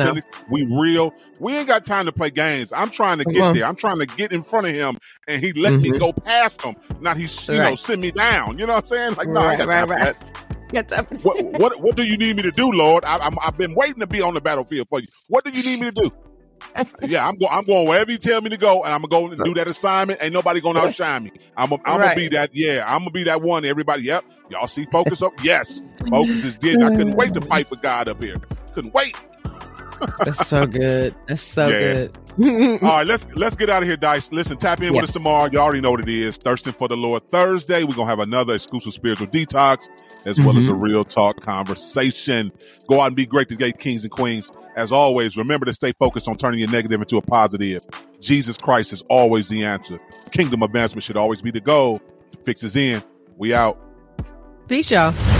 we real. We ain't got time to play games. I'm trying to Come get on. there. I'm trying to get in front of him, and he let mm-hmm. me go past him. Not he, you right. know, sit me down. You know what I'm saying? Like, no, right, I got time right, for that. Right. what, what what do you need me to do, Lord? I, I'm, I've been waiting to be on the battlefield for you. What do you need me to do? yeah, I'm going. I'm going wherever you tell me to go, and I'm gonna go and do that assignment. Ain't nobody gonna outshine me. I'm. A, I'm right. gonna be that. Yeah, I'm gonna be that one. Everybody. Yep. Y'all see focus up? Yes, focus is dead. I couldn't wait to fight for God up here. Couldn't wait. That's so good. That's so yeah. good. All right, let's let's get out of here, Dice. Listen, tap in yeah. with us tomorrow. You already know what it is. Thirsting for the Lord Thursday. We're gonna have another exclusive spiritual detox as mm-hmm. well as a real talk conversation. Go out and be great today, kings and queens. As always, remember to stay focused on turning your negative into a positive. Jesus Christ is always the answer. Kingdom advancement should always be the goal. The fix is in. We out. Peace, y'all.